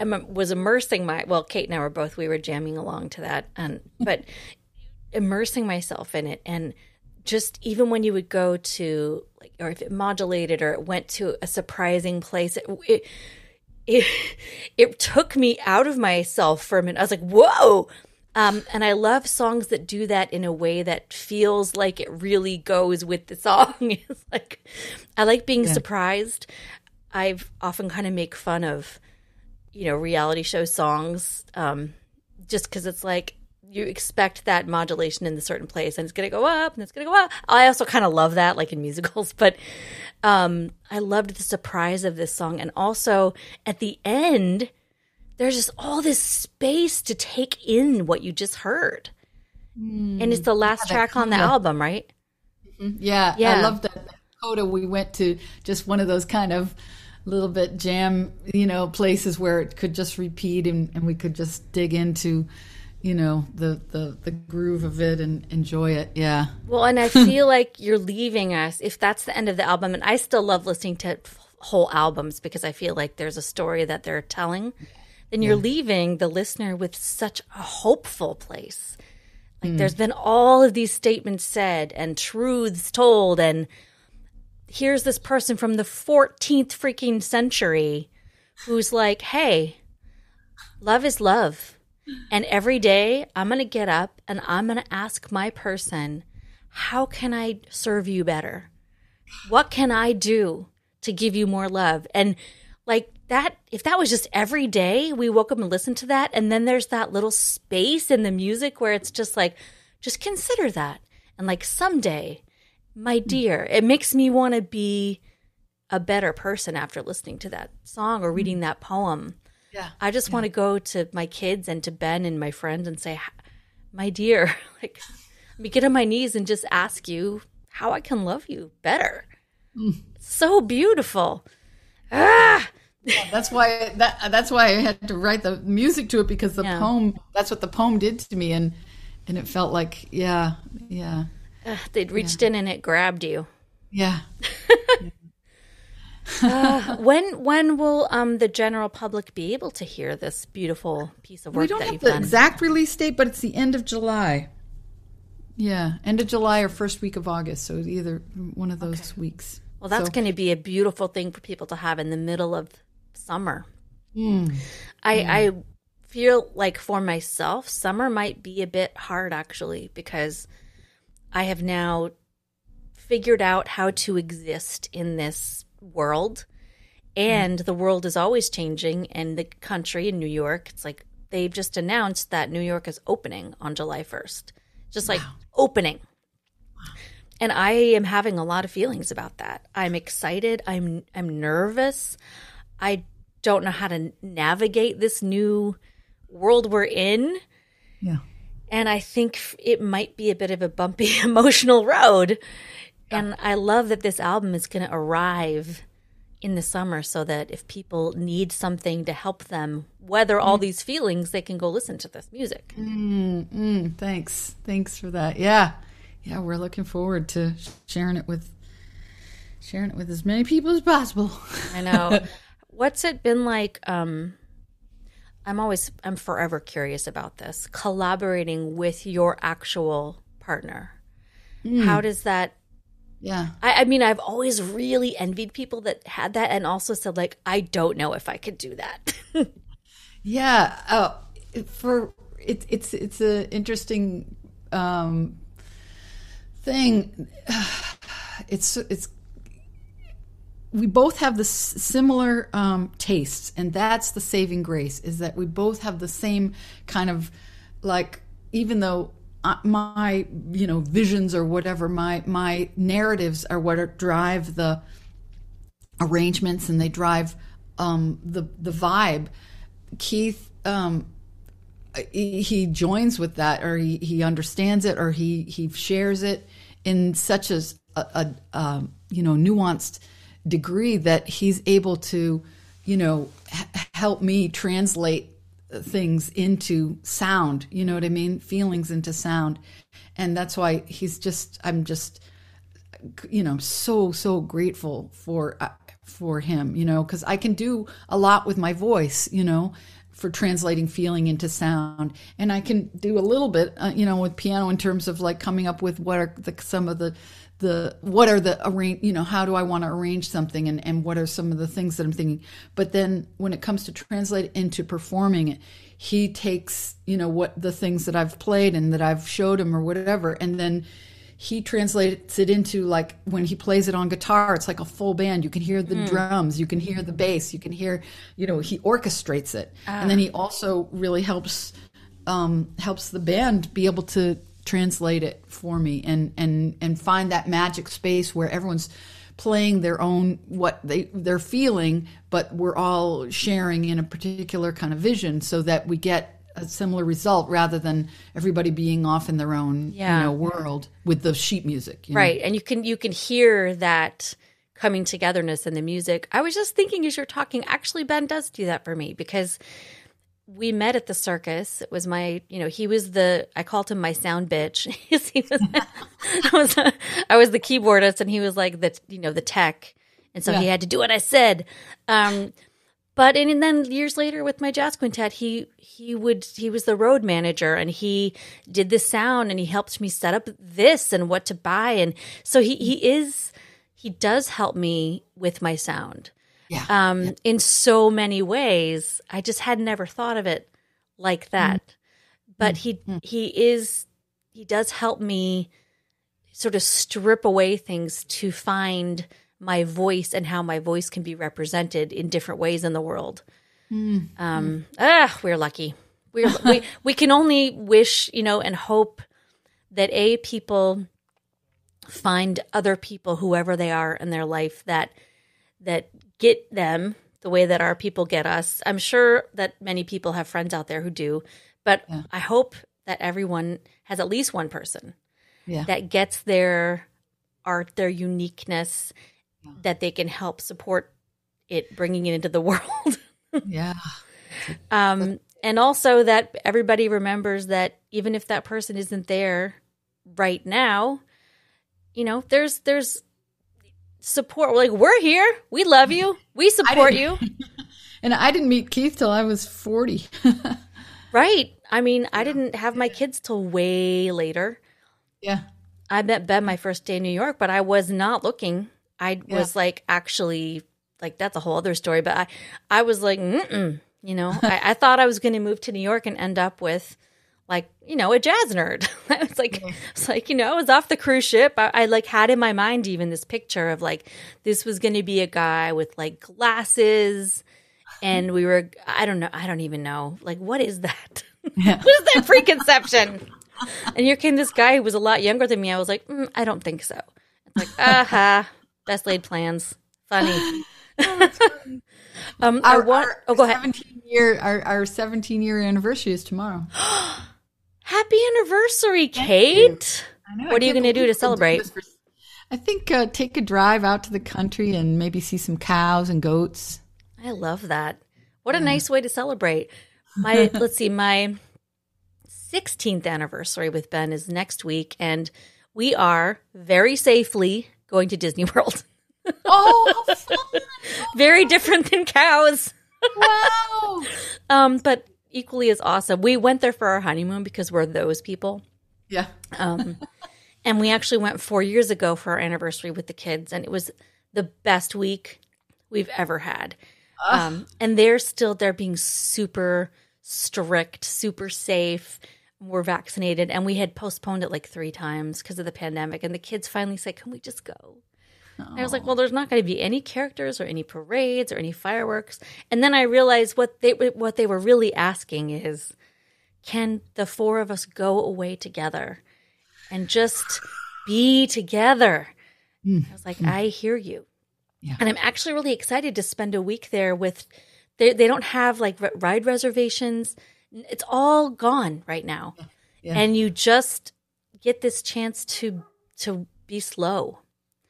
am, was immersing my, well, Kate and I were both, we were jamming along to that, and but immersing myself in it. And just even when you would go to, like, or if it modulated or it went to a surprising place, it it it, it took me out of myself for a minute. I was like, whoa. Um, and I love songs that do that in a way that feels like it really goes with the song. It's like, I like being yeah. surprised. I've often kind of make fun of, you know, reality show songs um, just because it's like, you expect that modulation in a certain place and it's going to go up and it's going to go up. I also kind of love that, like in musicals, but um, I loved the surprise of this song. And also at the end, there's just all this space to take in what you just heard. Mm. And it's the last yeah, track on the album, right? Mm-hmm. yeah, yeah. I love that. Coda, we went to just one of those kind of little bit jam, you know, places where it could just repeat and, and we could just dig into you know, the, the, the groove of it and enjoy it. Yeah. Well, and I feel like you're leaving us, if that's the end of the album, and I still love listening to whole albums because I feel like there's a story that they're telling, then you're yeah. leaving the listener with such a hopeful place. Like mm. there's been all of these statements said and truths told, and here's this person from the fourteenth freaking century who's like, hey, love is love. And every day I'm going to get up and I'm going to ask my person, how can I serve you better? What can I do to give you more love? And like that, if that was just every day, we woke up and listened to that. And then there's that little space in the music where it's just like, just consider that. And like someday, my dear, it makes me want to be a better person after listening to that song or reading that poem. Yeah, I just yeah. want to go to my kids and to Ben and my friends and say, my dear, like, let me get on my knees and just ask you how I can love you better. Mm. So beautiful. Ah! Yeah, that's why that that's why I had to write the music to it, because the yeah. poem, that's what the poem did to me. And and it felt like, yeah, yeah. Uh, they'd reached yeah. in and it grabbed you. Yeah. yeah. uh, when when will um, the general public be able to hear this beautiful piece of work? We don't that have you've the done? exact release date, but it's the end of July. Yeah, end of July or first week of August. So either one of those okay. weeks. Well, that's so. going to be a beautiful thing for people to have in the middle of summer. Mm. I, mm. I feel like for myself, summer might be a bit hard actually, because I have now figured out how to exist in this world, and mm. the world is always changing, and the country in New York, it's like they've just announced that New York is opening on July first, just wow. like opening wow. and I am having a lot of feelings about that. I'm excited, I'm I'm nervous, I don't know how to navigate this new world we're in, yeah and I think it might be a bit of a bumpy emotional road. And I love that this album is going to arrive in the summer so that if people need something to help them weather all these feelings, they can go listen to this music. Mm, mm, thanks. Thanks for that. Yeah. yeah, we're looking forward to sharing it with sharing it with as many people as possible. I know. What's it been like? Um, I'm always, I'm forever curious about this. Collaborating with your actual partner, mm. how does that? Yeah, I, I mean, I've always really envied people that had that, and also said, like, I don't know if I could do that. Yeah, oh, for it's it's it's an interesting um, thing. It's it's we both have the similar um, tastes, and that's the saving grace, is that we both have the same kind of, like, even though my, you know, visions or whatever, my my narratives are what are, drive the arrangements, and they drive um, the the vibe. Keith, um, he, he joins with that, or he, he understands it, or he he shares it in such as a, a, a you know nuanced degree that he's able to, you know, h- help me translate things into sound, you know what I mean? Feelings into sound. And that's why he's just, I'm just, you know, so, so grateful for, uh, for him, you know, cause I can do a lot with my voice, you know, for translating feeling into sound. And I can do a little bit, uh, you know, with piano in terms of like coming up with what are the, some of the, the, what are the arrange, you know, how do I want to arrange something, and, and what are some of the things that I'm thinking. But then when it comes to translate it into performing it, he takes, you know, what the things that I've played and that I've showed him or whatever, and then he translates it into, like, when he plays it on guitar, it's like a full band. You can hear the mm. drums, you can hear the bass, you can hear, you know, he orchestrates it. Ah. And then he also really helps, um, helps the band be able to translate it for me, and and and find that magic space where everyone's playing their own, what they they're feeling, but we're all sharing in a particular kind of vision, so that we get a similar result, rather than everybody being off in their own yeah. you know world with the sheet music, you right know? And you can you can hear that coming togetherness in the music. I was just thinking as you're talking, actually Ben does do that for me, because we met at the circus. It was my, you know, he was the, I called him my sound bitch. he was, I, was, I was the keyboardist, and he was like the, you know, the tech. And so yeah. he had to do what I said. Um, but, and, and then years later with my jazz quintet, he, he would, he was the road manager, and he did the sound, and he helped me set up this and what to buy. And so he, he is, he does help me with my sound. Yeah, um, yeah. In so many ways. I just had never thought of it like that. Mm-hmm. But he mm-hmm. he is he does help me sort of strip away things to find my voice, and how my voice can be represented in different ways in the world. Mm-hmm. Um, ah, we're lucky. We're, we we can only wish, you know, and hope that a people find other people, whoever they are in their life, that that. get them the way that our people get us. I'm sure that many people have friends out there who do, but yeah. I hope that everyone has at least one person yeah. that gets their art, their uniqueness, yeah. that they can help support it, bringing it into the world. yeah. Um, and also that everybody remembers that even if that person isn't there right now, you know, there's, there's, support. We're like, we're here. We love you. We support you. And I didn't meet Keith till I was forty. Right. I mean, I didn't have my kids till way later. Yeah. I met Ben my first day in New York, but I was not looking. I yeah. was like, actually, like, that's a whole other story. But I, I was like, mm-mm, you know, I, I thought I was going to move to New York and end up with, like, you know, a jazz nerd. I was like, yeah. I was like, you know, I was off the cruise ship. I, I like had in my mind even this picture of like, this was going to be a guy with like glasses, and we were, I don't know, I don't even know, like, what is that? Yeah. What is that preconception? And here came this guy who was a lot younger than me. I was like, mm, I don't think so. It's like, aha, uh-huh, best laid plans. Funny. Oh, um, our, I want. Our, oh, go ahead. seventeen year, our, our seventeen year anniversary is tomorrow. Happy anniversary, Kate. I know, what I are you going to do to celebrate? For, I think uh, take a drive out to the country and maybe see some cows and goats. I love that. What yeah. a nice way to celebrate. My Let's see, my sixteenth anniversary with Ben is next week, and we are very safely going to Disney World. Oh, how fun! Very different than cows. Wow. um, but equally as awesome. We went there for our honeymoon because we're those people. Yeah. um, and we actually went four years ago for our anniversary with the kids, and it was the best week we've ever had. Uh, um, and they're still there being super strict, super safe. We're vaccinated, and we had postponed it like three times because of the pandemic. And the kids finally said, "Can we just go?" I was like, well, there's not going to be any characters or any parades or any fireworks. And then I realized what they what they were really asking is, can the four of us go away together and just be together? Mm. I was like, mm. I hear you. Yeah. And I'm actually really excited to spend a week there with – they they don't have like ride reservations. It's all gone right now. Yeah. Yeah. And you just get this chance to to be slow.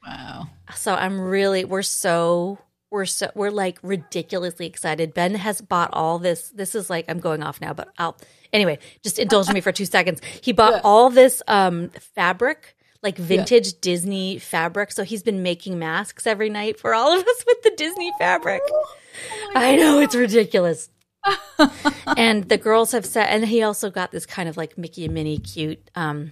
Wow. So I'm really, we're so, we're so, we're like ridiculously excited. Ben has bought all this. This is like, I'm going off now, but I'll, anyway, just indulge me for two seconds. He bought yeah. all this um, fabric, like vintage yeah. Disney fabric. So he's been making masks every night for all of us with the Disney fabric. Oh, oh I know, it's ridiculous. And the girls have said, and he also got this kind of like Mickey and Minnie cute um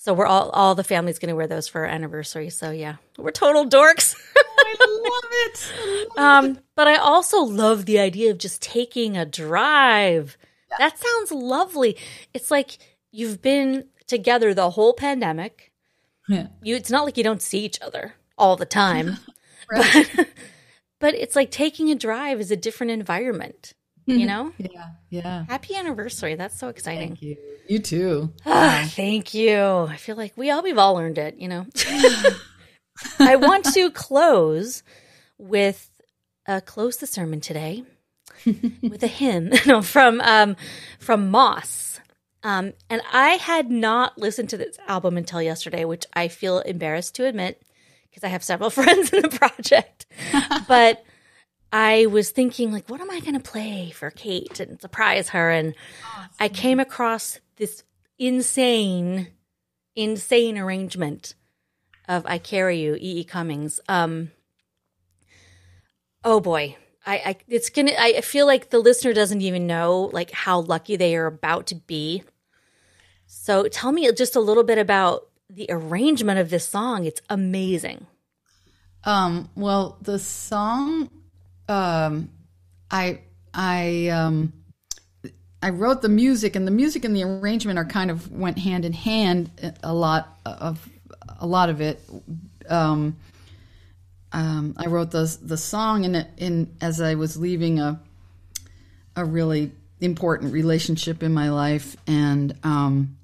So we're all, all the family's going to wear those for our anniversary. So yeah, we're total dorks. I love it. I love um, it. But I also love the idea of just taking a drive. Yeah. That sounds lovely. It's like you've been together the whole pandemic. Yeah. You, it's not like you don't see each other all the time. Right. But, but it's like taking a drive is a different environment. You know? Yeah. Yeah. Happy anniversary. That's so exciting. Thank you. You too. Oh, thank you. I feel like we all, we've all earned it, you know? I want to close with, uh, close the sermon today with a hymn no, from, um, from Moss. Um, and I had not listened to this album until yesterday, which I feel embarrassed to admit because I have several friends in the project. But I was thinking, like, what am I going to play for Kate and surprise her? And awesome. I came across this insane, insane arrangement of I Carry You, E E. Cummings. Um, oh, boy. I, I it's gonna. I feel like the listener doesn't even know, like, how lucky they are about to be. So tell me just a little bit about the arrangement of this song. It's amazing. Um, well, the song... Um, I, I, um, I wrote the music, and the music and the arrangement are kind of went hand in hand a lot of, a lot of it. Um, um, I wrote the, the song in, in, as I was leaving a, a really important relationship in my life. And, um,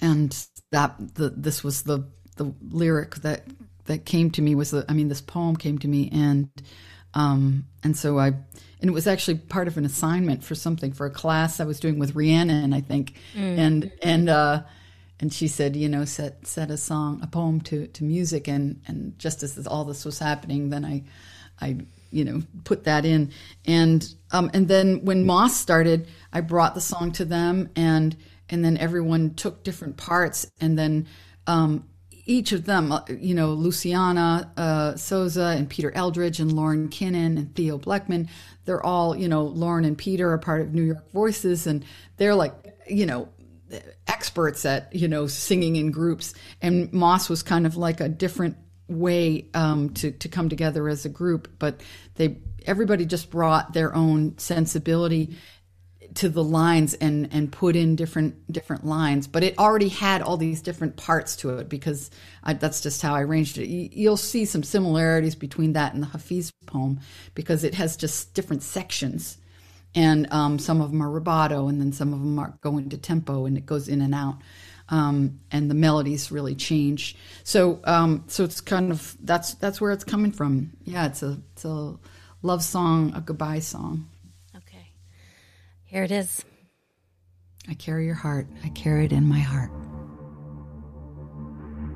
and that, the, this was the, the lyric that, that came to me was the, I mean, this poem came to me and, Um, and so I, and it was actually part of an assignment for something for a class I was doing with Rhiannon, I think. Mm. And, and, uh, and she said, you know, set, set a song, a poem to, to music. And, and just as this, all this was happening, then I, I, you know, put that in. And, um, and then when Moss started, I brought the song to them, and, and then everyone took different parts. And then, um, each of them, you know, Luciana uh, Souza and Peter Eldridge and Lauren Kinnan and Theo Bleckman, they're all, you know, Lauren and Peter are part of New York Voices, and they're like, you know, experts at, you know, singing in groups. And Moss was kind of like a different way um, to, to come together as a group, but they everybody just brought their own sensibility to the lines and, and put in different, different lines, but it already had all these different parts to it because I, that's just how I arranged it. You, you'll see some similarities between that and the Hafiz poem because it has just different sections, and um, some of them are rubato, and then some of them are going to tempo, and it goes in and out. Um, and the melodies really change. So, um, so it's kind of, that's, that's where it's coming from. Yeah. It's a, it's a love song, a goodbye song. Here it is. I carry your heart. I carry it in my heart.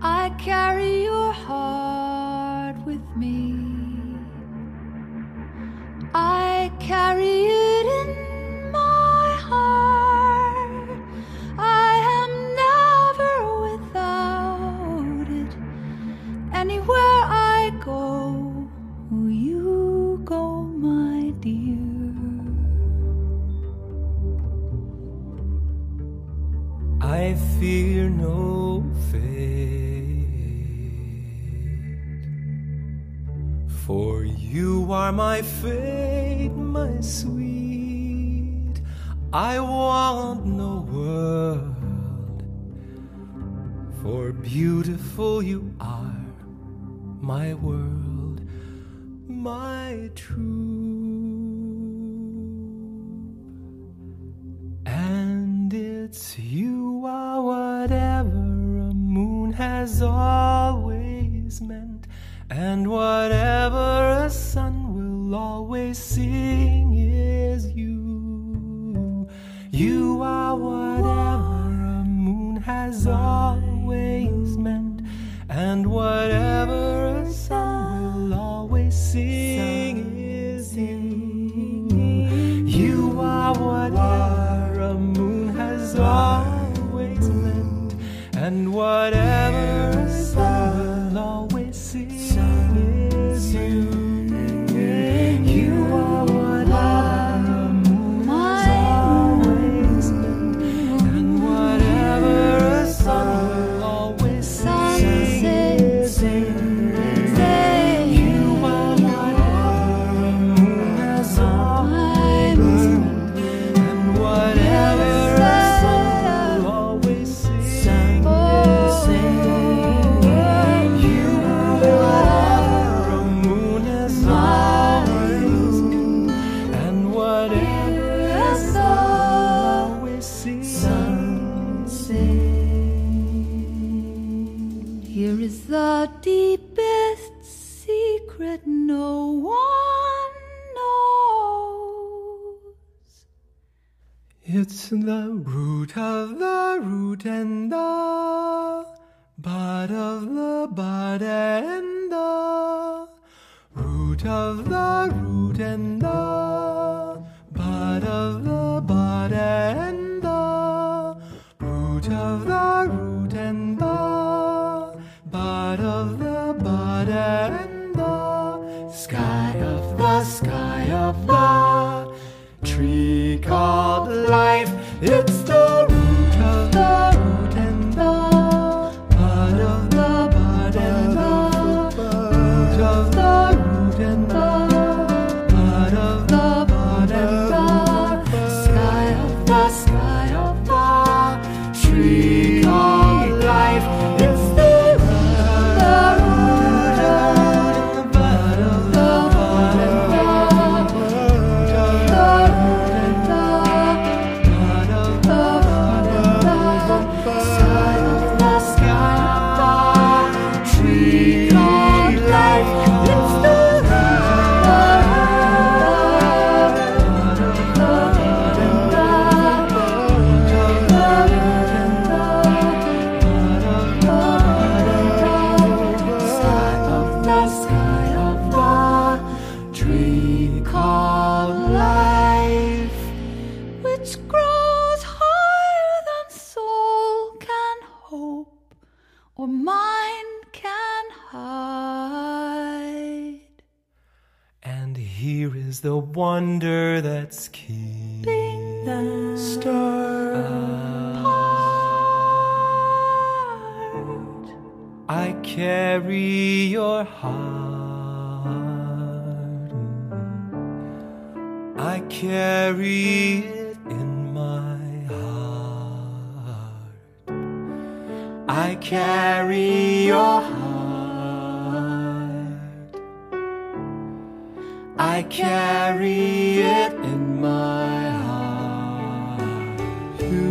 I carry your heart with me. I carry it in my heart. I am never without. go, you go, my dear. I fear no fate, for you are my fate, my sweet. I want no world, for beautiful you are, my world, my true. And it's you are whatever a moon has always meant, and whatever a sun will always sing is you. You are whatever a moon has always meant, and whatever a sun will always sing is you. You are whatever a moon has always and whatever is will always sing is you. You are whatever a moon has always been, and whatever a sun will always sing is you. You are whatever a moon has always been, and whatever a sun will always sing. The deepest secret no one knows. It's the root of the root and the bud of the bud and the root of the root and the bud of the bud and the root of the root and the bud of the bud and the sky of the sky of the tree called life. It's the root of the root and the bud of the bud and the root of the root and the bud of the bud and the sky of the sky of the tree called life. The wonder that's keeping the stars apart. I carry your heart. I carry it in my heart. I carry your heart. I carry it in my heart. You,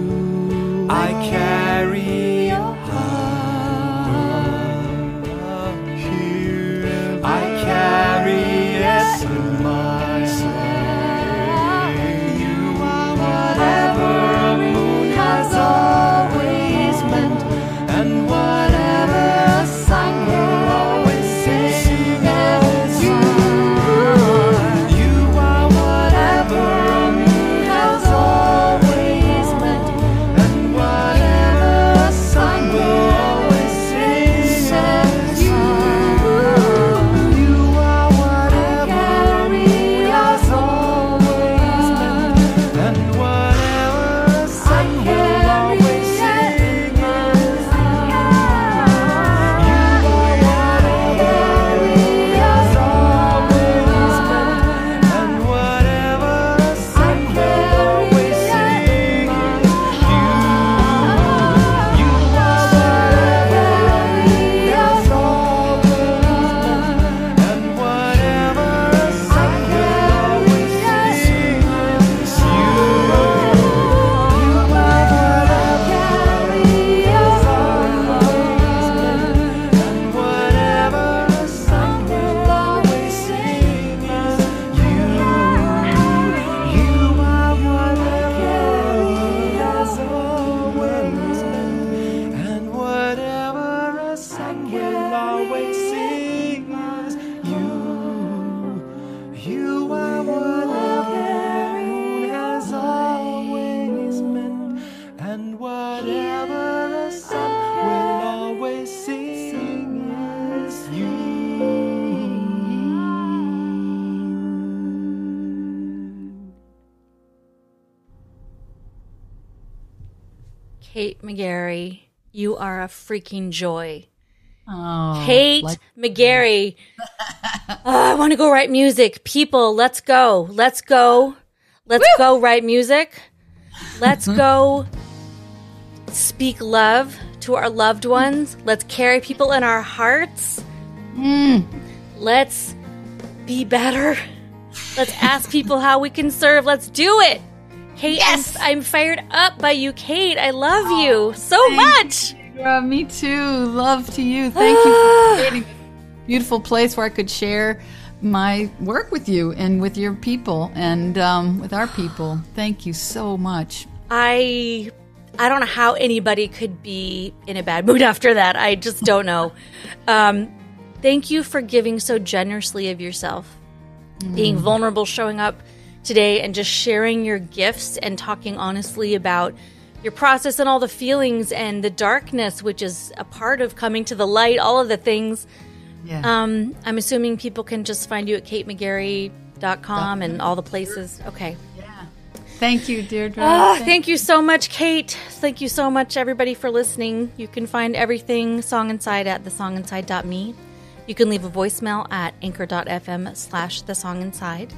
I carry your heart. I carry it in my heart. You are whatever a moon has always meant, and whatever a sun will always sing as you. Always meant, and whatever Kate McGarry, you are a freaking joy. Oh, Kate like- McGarry. oh, I want to go write music. People, let's go. Let's go. Let's Woo! go write music. Let's go speak love to our loved ones. Let's carry people in our hearts. Mm. Let's be better. Let's ask people how we can serve. Let's do it. Kate, yes! I'm, I'm fired up by you, Kate. I love oh, you so much. You, uh, me too. Love to you. Thank you for creating a beautiful place where I could share my work with you and with your people and um, with our people. Thank you so much. I I don't know how anybody could be in a bad mood after that. I just don't know. um, thank you for giving so generously of yourself, mm. being vulnerable, showing up today and just sharing your gifts and talking honestly about your process and all the feelings and the darkness, which is a part of coming to the light, all of the things. Yeah. Um, I'm assuming people can just find you at kate mcgarry dot com and all the places. Okay. Yeah. Thank you, Deirdre. Oh, thank, thank you so much, Kate. Thank you so much, everybody, for listening. You can find everything Song Inside at the song inside dot me. You can leave a voicemail at anchor dot f m slash the song inside.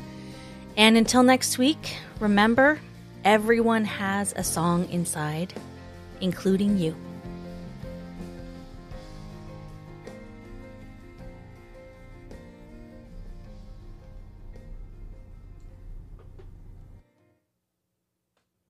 And until next week, remember, everyone has a song inside, including you.